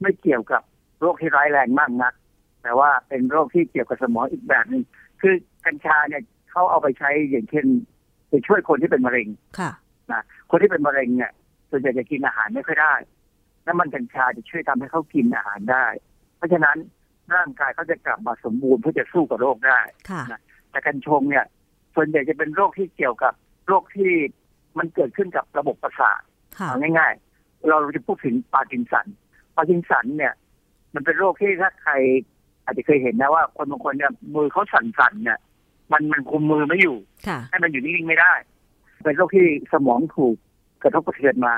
ไม่เกี่ยวกับโรคที่ร้ายแรงมากนักแต่ว่าเป็นโรคที่เกี่ยวกับสมองอีกแบบนึงคือกัญชาเนี่ยเขาเอาไปใช้อย่างเช่นไปช่วยคนที่เป็นมะเร็งค่ะนะคนที่เป็นมะเร็งเนี่ยส่วนใหญ่จะกินอาหารไม่ค่อยได้น้ำมันกัญชาจะช่วยทำให้เขากินอาหารได้เพราะฉะนั้นร่างกายเขาจะกลับมาสมบูรณ์เพื่อจะสู้กับโรคได้นะแต่กัญชงเนี่ยส่วนใหญ่จะเป็นโรคที่เกี่ยวกับโรคที่มันเกิดขึ้นกับระบบประสาทง่ายๆเราจะพูดถึงพาร์กินสันพาร์กินสันเนี่ยมันเป็นโรคที่ถ้าใครอาจจะเคยเห็นนะว่าคนบางคนเนี่ยมือเขาสั่นๆเนี่ยมันมันคุมมือไม่อยู่ให้มันอยู่นิ่งๆไม่ได้เป็นโรคที่สมองถูกกระทบกระเทือนมา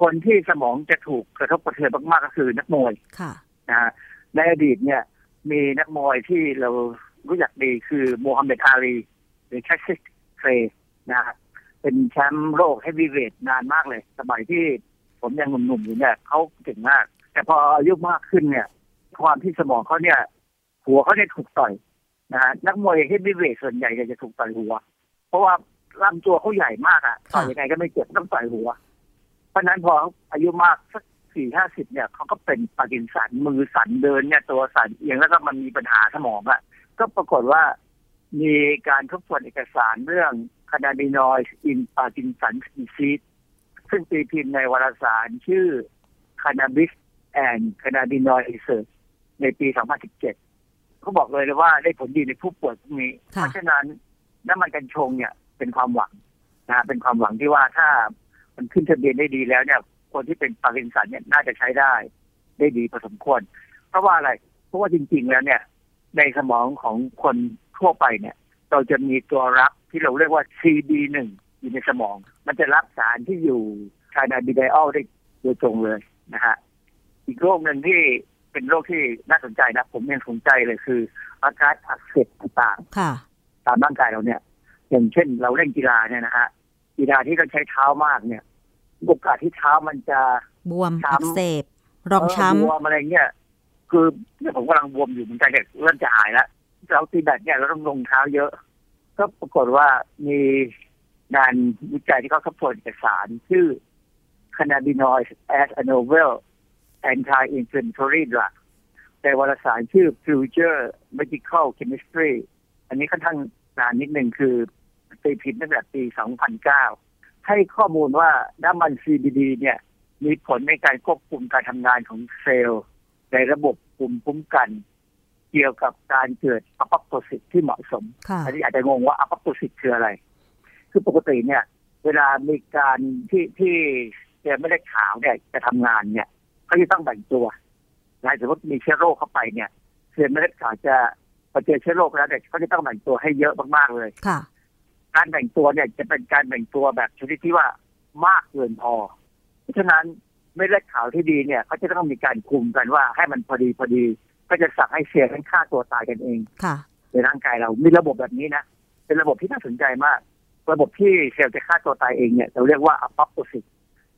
คนที่สมองจะถูกกระทบกระเทือนมากๆก็คือนักมวยนะในอดีตเนี่ยมีนักมวยที่เรารู้จักดีคือโมฮัมเหม็ดอาลีหรือแคสซิสเทรนะเป็นแชมป์โลกเฮฟวีเวทนานมากเลยสมัยที่ผมยังหนุ่มๆอยู่เนี่ยเขาเก่งมากแต่พออายุมากขึ้นเนี่ยความที่สมองเขาเนี่ยหัวเขาเนี่ยถูกต่อยนะฮะนักมวยเฮฟวีเวทส่วนใหญ่จะถูกต่อยหัวเพราะว่าลำตัวเขาใหญ่มากอ่ะต่อยยังไงก็ไม่เจ็บต้องต่อยหัวเพราะนั้นพออายุมากสัก สี่สิบห้าสิบ เนี่ยเขาก็เป็นพาร์กินสันมือสั่นเดินเนี่ยตัวสั่นเอียงแล้วก็มันมีปัญหาสมองอ่ะก็ปรากฏว่ามีการทบทวนเอกสารเรื่องคานาดินอยส์อินพาร์กินสันดิซีสซึ่งตีพิมพ์ในวารสารชื่อ Cannabis and Cannabinoid Research ในปี สองพันสิบเจ็ดเขาบอกเลยเลยว่าได้ผลดีในผู้ป่วยพวกนี้เพราะฉะนั้นน้ำมันกัญชงเนี่ยเป็นความหวังนะเป็นความหวังที่ว่าถ้ามันขึ้นทะเบียนได้ดีแล้วเนี่ยคนที่เป็นพาร์กินสันเนี่ยน่าจะใช้ได้ได้ดีพอสมควรเพราะว่าอะไรเพราะว่าจริงๆแล้วเนี่ยในสมองของคนทั่วไปเนี่ยเราจะมีตัวรับที่เราเรียกว่า ซี ดี หนึ่ง อยู่ในสมองมันจะรับสารที่อยู่คานาบิไดออลได้โดยตรงเลยนะฮะอีกโรคหนึ่งที่เป็นโรคที่น่าสนใจนะผมยังสนใจเลยคืออาการอักเสบต่างๆตามร่างกายเราเนี่ยอย่างเช่นเราเล่นกีฬาเนี่ยนะฮะกีฬาที่เราใช้เท้ามากเนี่ยโอกาสที่เท้ามันจะบวมอักเสบรองช้ำบวมอะไรเงี้ยคือผมกำลังบวมอยู่เหมือนกันเนี่ยเริ่มจะหายแล้วเราตีแบดเนี่ยเราต้องลงเท้าเยอะก็ปรากฏว่ามีงานวิจัยที่เขาทบทวนเอกสารชื่อ Cannabinoids as a Novel Anti-Inflammatory Drug ในวารสารชื่อ Future Medical Chemistry อันนี้ค่อนข้างนานนิดนึงคือตีพิมพ์ตั้งแต่ปี สองพันเก้า ให้ข้อมูลว่าน้ำมัน ซี บี ดี เนี่ยมีผลในการควบคุมการทำงานของเซลล์ในระบบภูมิคุ้มกันเกี่ยวกับการเกิดอัปโปโซิสที่เหมาะสมอันนี้อาจจะงงว่าอัปโปโซิสคืออะไรคือปกติเนี่ยเวลามีการที่ที่เซลล์เม็ดเลือดขาวเนี่ยจะทำงานเนี่ยเขาจะต้องแบ่งตัวหลายสมมติมีเชื้อโรคเข้าไปเนี่ยเซลล์เม็ดเลือดขาวจะพอเจอเชื้อโรคแล้วเนี่ยเขาจะต้องแบ่งตัวให้เยอะมากๆเลยการแบ่งตัวเนี่ยจะเป็นการแบ่งตัวแบบชนิดที่ว่ามากเกินพอเพราะฉะนั้นเม็ดเลือดขาวที่ดีเนี่ยเขาจะต้องมีการคุมกันว่าให้มันพอดีพอดีก็จะสั่งให้เซลล์นั้นฆ่าตัวตายกันเองในร่างกายเรามีระบบแบบนี้นะเป็นระบบที่น่าสนใจมากระบบที่เซลล์จะฆ่าตัวตายเองเนี่ยเราเรียกว่าอะพอปโทซิส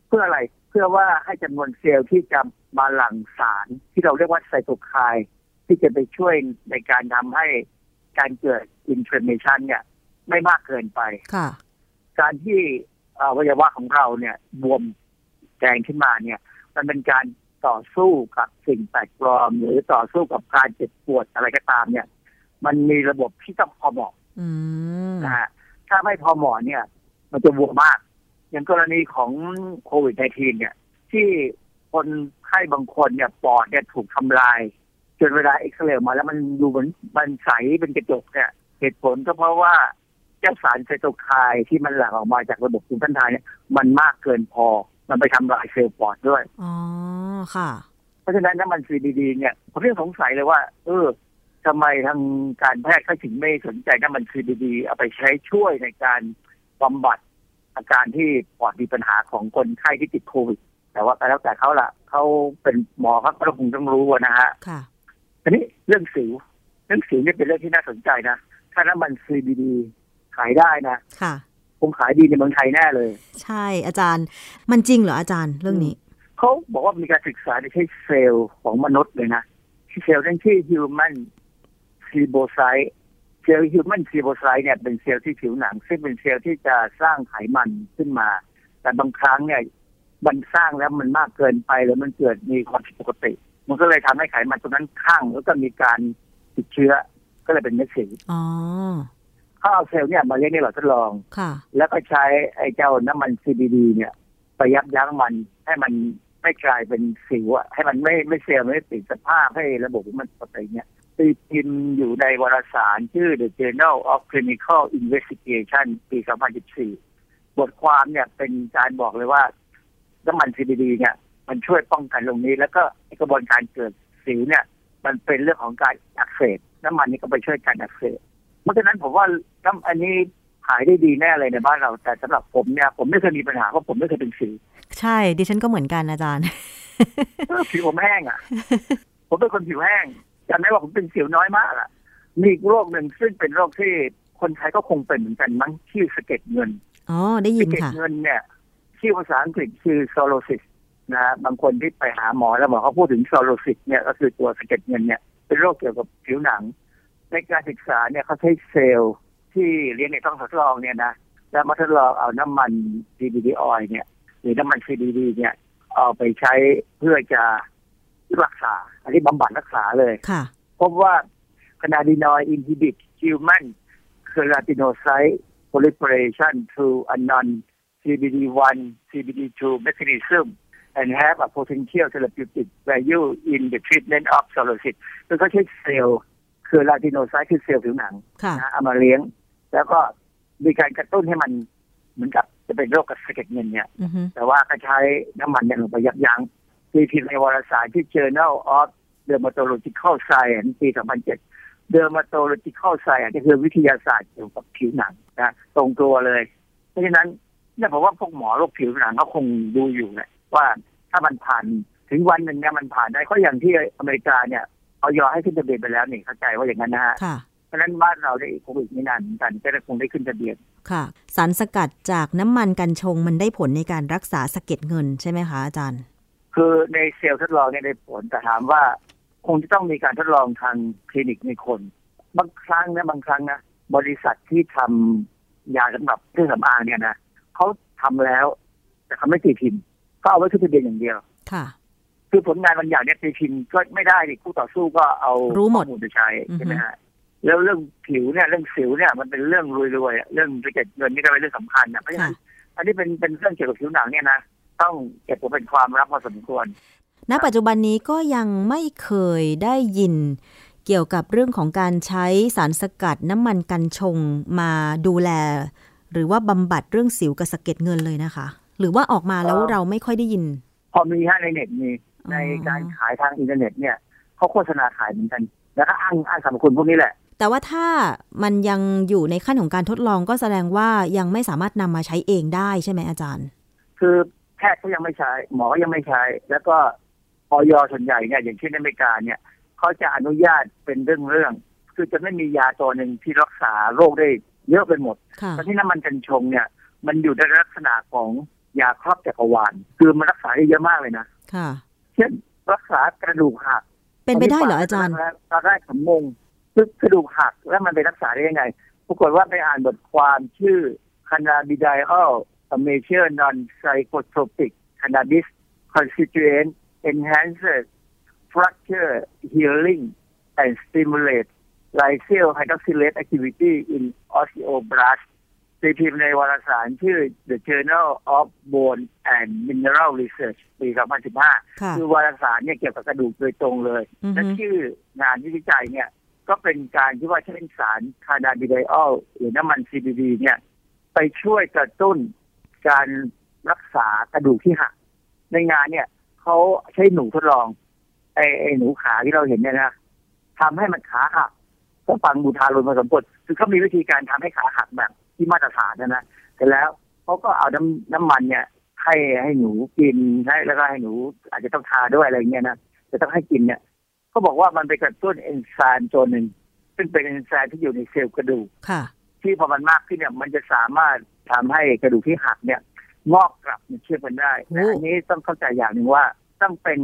เพื่ออะไรเพื่อว่าให้จำนวนเซลล์ที่จะมาหลั่งสารที่เราเรียกว่าไซโตไคน์ที่จะไปช่วยในการทำให้การเกิดอินฟลามเมชันเนี่ยไม่มากเกินไปการที่อวัยวะของเราเนี่ยบวมแดงขึ้นมาเนี่ยมันเป็นการต่อสู้กับสิ่งแปลกปลอมหรือต่อสู้กับการเจ็บปวดอะไรก็ตามเนี่ยมันมีระบบที่ต้องพอเหมาะนะฮะถ้าไม่พอเหมาะเนี่ยมันจะบวมมากอย่างกรณีของโควิด สิบเก้า เนี่ยที่คนไข้บางคนเนี่ยปอดเนี่ยถูกทำลายจนเวลาเอ็กซเรย์มาแล้วมันดูเหมือนมันใสเป็นกระจกเนี่ยเหตุผลก็เพราะว่าเจ้าสารไซโตไคน์ที่มันหลั่งออกมาจากระบบภูมิต้านทานเนี่ยมันมากเกินพอมันไปทำลายเซลล์ปอดด้วยอ๋อค่ะ เพราะฉะนั้นน้ำมัน ซี บี ดี เนี่ยผมยังสงสัยเลยว่าเออทำไมทางการแพทย์เขาถึงไม่สนใจน้ำมัน ซี บี ดี เอาไปใช้ช่วยในการบำบัดอาการที่ปอดมีปัญหาของคนไข้ที่ติดโควิดแต่ว่าแล้วแต่เขาละเขาเป็นหมอครับเราคงต้องรู้นะฮะค่ะทีนี้เรื่องสิวเรื่องสิวนี่เป็นเรื่องที่น่าสนใจนะถ้าน้ำมัน ซี บี ดี ขายได้นะค่ะคงขายดีในเมืองไทยแน่เลยใช่อาจารย์มันจริงเหรออาจารย์เรื่องนี้เขาบอกว่ามีการศึกษาในใช้เซลล์ของมนุษย์เลยนะเซลล์นั้นชื่อ human ribocyte เซลล์ human ribocyte เนี่ยเป็นเซลล์ที่ผิวหนังซึ่งเป็นเซลล์ที่จะสร้างไขมันขึ้นมาแต่บางครั้งเนี่ยมันสร้างแล้วมันมากเกินไปหรือมันเกิดมีความผิดปกติมันก็เลยทำให้ไขมันตรงนั้นคั่งแล้วก็มีการติดเชื้อก็เลยเป็นเม็ดสีอ๋อเขาเอาเซลล์เนี่ยมาเลี้ยงในหลอดทดลองแล้วก็ใช้ไอ้เจ้าน้ำมัน ซี บี ดี เนี่ยไปยับยั้งมันให้มันไม่กลายเป็นสิวอะให้มันไม่ไม่เซลล์ไม่ติดสภาพให้ระบบมันปกติเนี่ยตีพิมพ์อยู่ในวารสารชื่อ The Journal of Clinical Investigation ปีสองพันสิบสี่บทความเนี่ยเป็นการบอกเลยว่าน้ำมัน ซี บี ดี เนี่ยมันช่วยป้องกันตรงนี้แล้วก็กระบวนการเกิดสิวเนี่ยมันเป็นเรื่องของการอักเสบน้ำมันนี่ก็ไปช่วยการอักเสบเพราะฉะนั้นผมว่าน้ำอันนี้ขายได้ดีแน่เลยในบ้านเราแต่สำหรับผมเนี่ยผมไม่เคยมีปัญหาเพราะผมไม่เคยเป็นสิวใช่ดิฉันก็เหมือนกันอาจารย์ผิวผมแห้งอ่ะผมเป็นคนผิวแห้งจำได้ว่าผมเป็นสิวน้อยมากอ่ะมีอีกโรคหนึ่งซึ่งเป็นโรคที่คนไทยก็คงเป็นเหมือนกันมั้งชื่อสะเก็ดเงินอ๋อได้ยินค่ะสะเก็ดเงินเนี่ยชื่อภาษาอังกฤษคือ psoriasis นะบางคนที่ไปหาหมอแล้วหมอเขาพูดถึง psoriasis เนี่ยก็คือตัวสะเก็ดเงินเนี่ยเป็นโรคเกี่ยวกับผิวหนังในการศึกษาเนี่ยเขาใช้เซลล์ที่เรียนในท้องทดลองเนี่ยนะแล้วมาทดลองเอาน้ำมัน ซี บี ดี oil เนี่ยหรือน้ำมัน ซี บี ดี เนี่ยเอาไปใช้เพื่อจะรักษาอันนี้บำบัดรักษาเลยพบว่าคานาดินอยอินฮิบิตฮิวแมนเคราติโนไซต์โพลิเปอเรชั่นทูอันนอน ซี บี ดี วัน ซี บี ดี ทู mechanism and have a potential therapeutic value in the treatment of psoriasis แล้วก็ใช้เซลล์คือลาติโนไซต์คือเซลล์ผิวหนังนะเอามาเลี้ยงแล้วก็มีการกระตุ้นให้มันเหมือนกับจะเป็นโรคกระสะเก็ดเงินเนี่ยแต่ว่าก็ใช้น้ำมันเนี่ยลงไปยับยั้งที่พิมพ์ในวารสารที่ Journal of Dermatological Science ปีสองพันเจ็ด Dermatological Science ก็คือวิทยาศาสตร์เกี่ยวกับผิวหนังนะตรงตัวเลยเพราะฉะนั้นเนี่ยผมว่าพวกหมอโรคผิวหนังเขาคงดูอยู่แหละว่าถ้ามันผ่านถึงวันหนึ่งเนี่ยมันผ่านได้ก็อย่างที่อเมริกาเนี่ยเอายอให้ขึ้นทะเบียนไปแล้วนี่เข้าใจว่าอย่างนั้นนะฮะเพราะฉะนั้นบ้านเราได้โควิดไม่นานกันก็คงได้ขึ้นทะเบียนค่ะสารสกัดจากน้ำมันกัญชงมันได้ผลในการรักษาสะเก็ดเงินใช่ไหมคะอาจารย์คือในเซลล์ทดลองเนี่ยได้ผลแต่ถามว่าคงจะต้องมีการทดลองทางคลินิกในคนบางครั้งนะบางครั้งนะบริษัทที่ทำยาสำหรับเครื่องสำอางเนี่ยนะเขาทำแล้วแต่เขาไม่ตีพิมพ์ก็เอาไว้ขึ้นทะเบียนอย่างเดียวค่ะคือผลงานบางอย่างเนี่ยตีพิมพ์ก็ไม่ได้ดิคู่ต่อสู้ก็เอารู้หมดไปใช้ใช่ไหมฮะแล้วเรื่องผิวเนี่ยเรื่องสิวเนี่ยมันเป็นเรื่องรวยๆเรื่องสะเก็ดเงินนี่ก็เป็นเรื่องสำคัญนะเพราะฉะนั้นอันนี้เป็นเป็นเรื่องเกี่ยวกับผิวหนังเนี่ยนะต้องเก็บไว้เป็นความลับพอสมควรณปัจจุบันนี้ก็ยังไม่เคยได้ยินเกี่ยวกับเรื่องของการใช้สารสกัดน้ำมันกัญชงมาดูแลหรือว่าบำบัดเรื่องสิวกับสะเก็ดเงินเลยนะคะหรือว่าออกมาแล้วเราไม่ค่อยได้ยินพอมีฮะในเน็ตมีในการขายทางอินเทอร์เน็ตเนี่ยเขาโฆษณาขายเหมือนกันแล้วก็อ้างอ้างสรรพคุณพวกนี้แหละแต่ว่าถ้ามันยังอยู่ในขั้นของการทดลองก็แสดงว่ายังไม่สามารถนำมาใช้เองได้ใช่ไหมอาจารย์คือแพทย์ก็ยังไม่ใช้หมอก็ยังไม่ใช้แล้วก็ออยส่วนใหญ่เนี่ยอย่างเช่นในอเมริกาเนี่ยเขาจะอนุญาตเป็นเรื่องเรื่องคือจะไม่มียาตัวหนึ่งที่รักษาโรคได้เยอะไปหมดแต่ที่น้ำมันกัญชงเนี่ยมันอยู่ในลักษณะของยาครอบจักรวาลคือมันรักษาได้เยอะมากเลยนะค่ะเช่นรักษากระดูกหักเป็นไปได้เหรออาจารย์ตอนแรกผมงงคือกระดูกหักแล้วมันไปรักษาได้ยังไงปรากฏว่าไปอ่านบทความชื่อ Cannabidiol A Major Non-Psychotropic Cannabis Constituent Enhances Fracture Healing and Stimulates Lysyl Hydroxylase Activity in Osteoblasts ตีพิมพ์ในวารสารชื่อ The Journal of Bone and Mineral Research ปีสองพันสิบห้าคือวารสารเนี่ยเกี่ยวกับกระดูกโดยตรงเลยและชื่องานวิจัยเนี่ยก็เป็นการที่ว่าใช้สารคานาบิไดออลหรือน้ำมัน ซี บี ดี เนี่ยไปช่วยกระตุ้นการรักษากระดูกที่หักในงานเนี่ยเขาใช้หนูทดลอง ไอ้หนูขาที่เราเห็นเนี่ยนะทำให้มันขาหักก็ฟังบูทารุณผสมผสมคือเขามีวิธีการทำให้ขาหักแบบที่มาตรฐานนะนะเสร็จแล้วเขาก็เอาน้ำน้ำมันเนี่ยให้ให้หนูกินให้แล้วก็ให้หนูอาจจะต้องทาด้วยอะไรเงี้ยนะจะต้องให้กินเนี่ยเขาบอกว่ามันไปกระตุ้นเอนไซม์ตัวหนึ่งซึ่งเป็นเอนไซม์ที่อยู่ในเซลล์กระดูกที่พอมันมากขึ้นเนี่ยมันจะสามารถทำให้กระดูกที่หักเนี่ยงอกกลับเชื่อมกันได้แต่อันนี้ต้องเข้าใจอย่างหนึ่งว่าต้องเป็น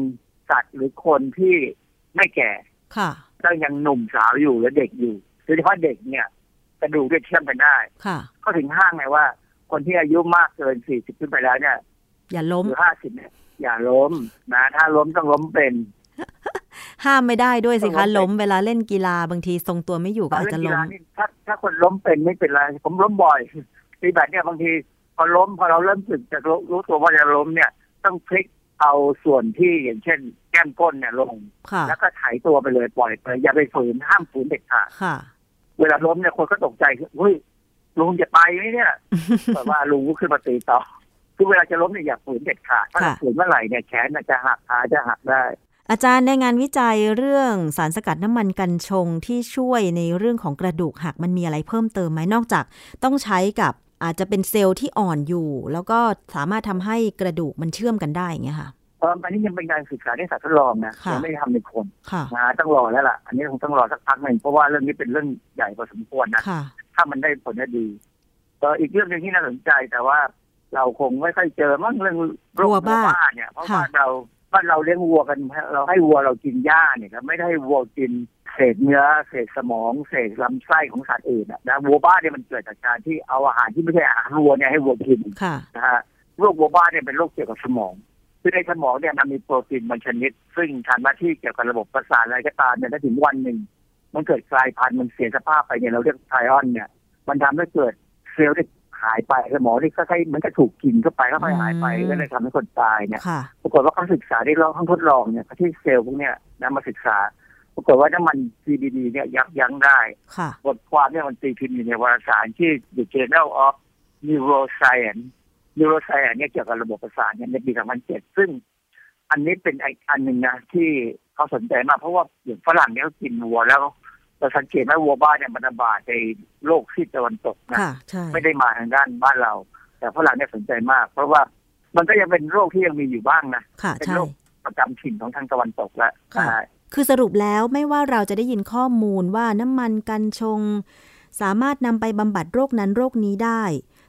สัตว์หรือคนที่ไม่แก่ต้องยังหนุ่มสาวอยู่และเด็กอยู่โดยเฉพาะเด็กเนี่ยกระดูกจะเชื่อมกันได้ก็ถึงห้างไงว่าคนที่อายุมากเกินสี่สิบขึ้นไปแล้วเนี่ยอย่าล้มหรือห้าสิบเนี่ยอย่าล้มนะถ้าล้มต้องล้มเป็นห้ามไม่ได้ด้วยสิคะล้มเวลาเล่นกีฬาบางทีทรงตัวไม่อยู่ก็อาจจะล้มถ้าถ้าคนล้มเป็นไม่เป็นไรผมล้มบ่อยตีแบดเนี่ยบางทีพอล้มพอเราเริ่มสึกจะรู้ตัวว่าจะล้มเนี่ยต้องพลิกเอาส่วนที่อย่างเช่นแก้มก้นเนี่ยลงแล้วก็ไถตัวไปเลยปล่อยไปอย่าไปฝืนห้ามฝืนเด็ดขาดเวลาล้มเนี่ยคนก็ตกใจเฮ้ยลุงจะไปไหมเนี่ยแต่ว่าลุงก็ขึ้นมาตีต่อคือเวลาจะล้มเนี่ยอย่าฝืนเด็ดขาดถ้าฝืนเมื่อไหร่เนี่ยแขนจะหักขาจะหักได้อาจารย์ในงานวิจัยเรื่องสารสกัดน้ำมันกัญชงที่ช่วยในเรื่องของกระดูกหักมันมีอะไรเพิ่มเติมไหมนอกจากต้องใช้กับอาจจะเป็นเซลล์ที่อ่อนอยู่แล้วก็สามารถทำให้กระดูกมันเชื่อมกันได้อย่างเงี้ยค่ะเอออันนี้ยังเป็นการศึกษาในสัตว์ทดลองนะยังไม่ทำในคนนะต้องรอแล้วล่ะอันนี้คงต้องรอสักพักหนึ่งเพราะว่าเรื่องนี้เป็นเรื่องใหญ่พอสมควรนะถ้ามันได้ผลก็ดีเอออีกเรื่องนึงที่น่าสนใจแต่ว่าเราคงไม่ค่อยเจอมั้งเรื่องโรคบ้าเนี่ยเพราะว่าเราบ้านเราเลี้ยงวัวกันเราให้วัวเรากินหญ้าเนี่ยครับไม่ได้ให้วัวกินเศษเนื้อเศษสมองเศษลำไส้ของสัตว์อื่นนะวัวบ้าเนี่ยมันเกิดจากการที่เอาอาหารที่ไม่ใช่อาหารวัวเนี่ยให้วัวกินนะฮะโรควัวบ้าเนี่ยเป็นโรคเกี่ยวกับสมองคือในสมองเนี่ยมันมีโปรตีนบางชนิดซึ่งทำหน้าที่เกี่ยวกับระบบประสาทอะไรก็ตามเนี่ยถ้าถึงวันหนึ่งมันเกิดกลายพันธุ์มันเสียสภาพไปเนี่ยเราเรียกไทรอนเนี่ยมันทำให้เกิดเซลล์ที่หายไปสมองนี่ก็ใช่มันก็ถูกกินเข้าไปก็ไปหายไปก็เลยทำให้คนตายเนี่ยปรากฏว่าเขาศึกษาได้ลองทดลองเนี่ยที่เซลล์พวกเนี้ยนำมาศึกษาปรากฏว่าน้ำมัน ซี บี ดี เนี่ยยับยั้งได้บทความเนี่ยมันตีพิมพ์อยู่ในวารสารที่ The Journal of Neuroscience Neuroscience เนี่ยเกี่ยวกับระบบประสาทเนี่ยในปีสองพันเจ็ดซึ่งอันนี้เป็นอีกอันหนึ่งนะที่เขาสนใจมากเพราะว่าอย่างฝรั่งเนี่ยกินวัวแล้วเราสังเกตว่าวัวบ้านเนี่ยมันระบาดในโลกซีตะวันตกนะไม่ได้มาทางด้านบ้านเราแต่ฝรั่งเนี่ยสนใจมากเพราะว่ามันก็ยังเป็นโรคที่ยังมีอยู่บ้างนะเป็นโรคประจำถิ่นของทางตะวันตกแล้วคือสรุปแล้วไม่ว่าเราจะได้ยินข้อมูลว่าน้ำมันกัญชงสามารถนำไปบำบัดโรคนั้นโรคนี้ได้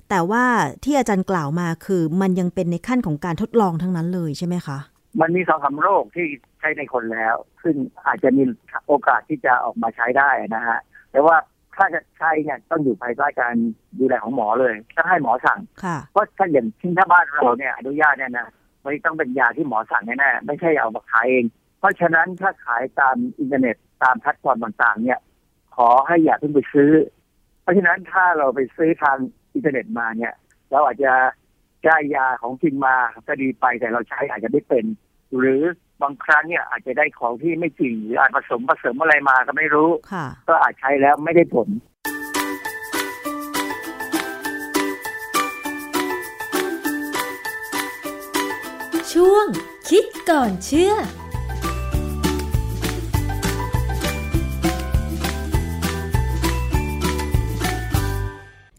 แต่ว่าที่อาจารย์กล่าวมาคือมันยังเป็นในขั้นของการทดลองทั้งนั้นเลยใช่ไหมคะมันมีสองสามโรคที่ใช้ในคนแล้วซึ่งอาจจะมีโอกาสที่จะออกมาใช้ได้นะฮะแต่ว่าถ้าจะใช้เนี่ยต้องอยู่ภายใต้การดูแลของหมอเลยต้องให้หมอสั่งเพราะถ้าอย่างที่ถ้าบ้านเราเนี่ยอนุญาตเนี่ยนะมันต้องเป็นยาที่หมอสั่งแน่ๆไม่ใช่เอามาขายเองเพราะฉะนั้นถ้าขายตามอินเทอร์เน็ตตามแพลตฟอร์มต่างๆเนี่ยขอให้อย่าเพิ่งไปซื้อเพราะฉะนั้นถ้าเราไปซื้อทางอินเทอร์เน็ตมาเนี่ยเราอาจจะได้ยาของจริงมาก็ดีไปแต่เราใช้อาจจะไม่เป็นหรือบางครั้งเนี่ยอาจจะได้ของที่ไม่จริงหรืออาจผสมผสมอะไรมาก็ไม่รู้ก็อาจใช้แล้วไม่ได้ผลช่วงคิดก่อนเชื่อ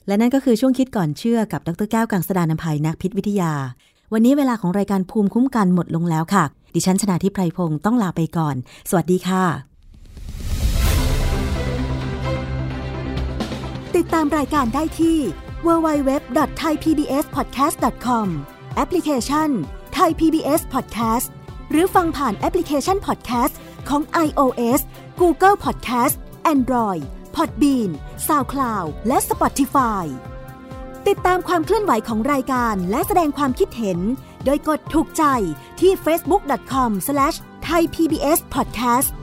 และนั่นก็คือช่วงคิดก่อนเชื่อกับดร.แก้วกังสดาลอำไพนักพิษวิทยาวันนี้เวลาของรายการภูมิคุ้มกันหมดลงแล้วค่ะดิฉันชนาธิไพพงศ์ต้องลาไปก่อนสวัสดีค่ะติดตามรายการได้ที่ ดับเบิลยู ดับเบิลยู ดับเบิลยู ดอท ไทย พี บี เอส พอดแคสต์ ดอท คอม แอปพลิเคชัน Thai พี บี เอส Podcast หรือฟังผ่านแอปพลิเคชัน Podcast ของ iOS Google Podcast Android Podbean SoundCloud และ Spotify ติดตามความเคลื่อนไหวของรายการและแสดงความคิดเห็นโดยกดถูกใจที่ เฟซบุ๊ก ดอท คอม สแลช ไทย พี บี เอส พอดแคสต์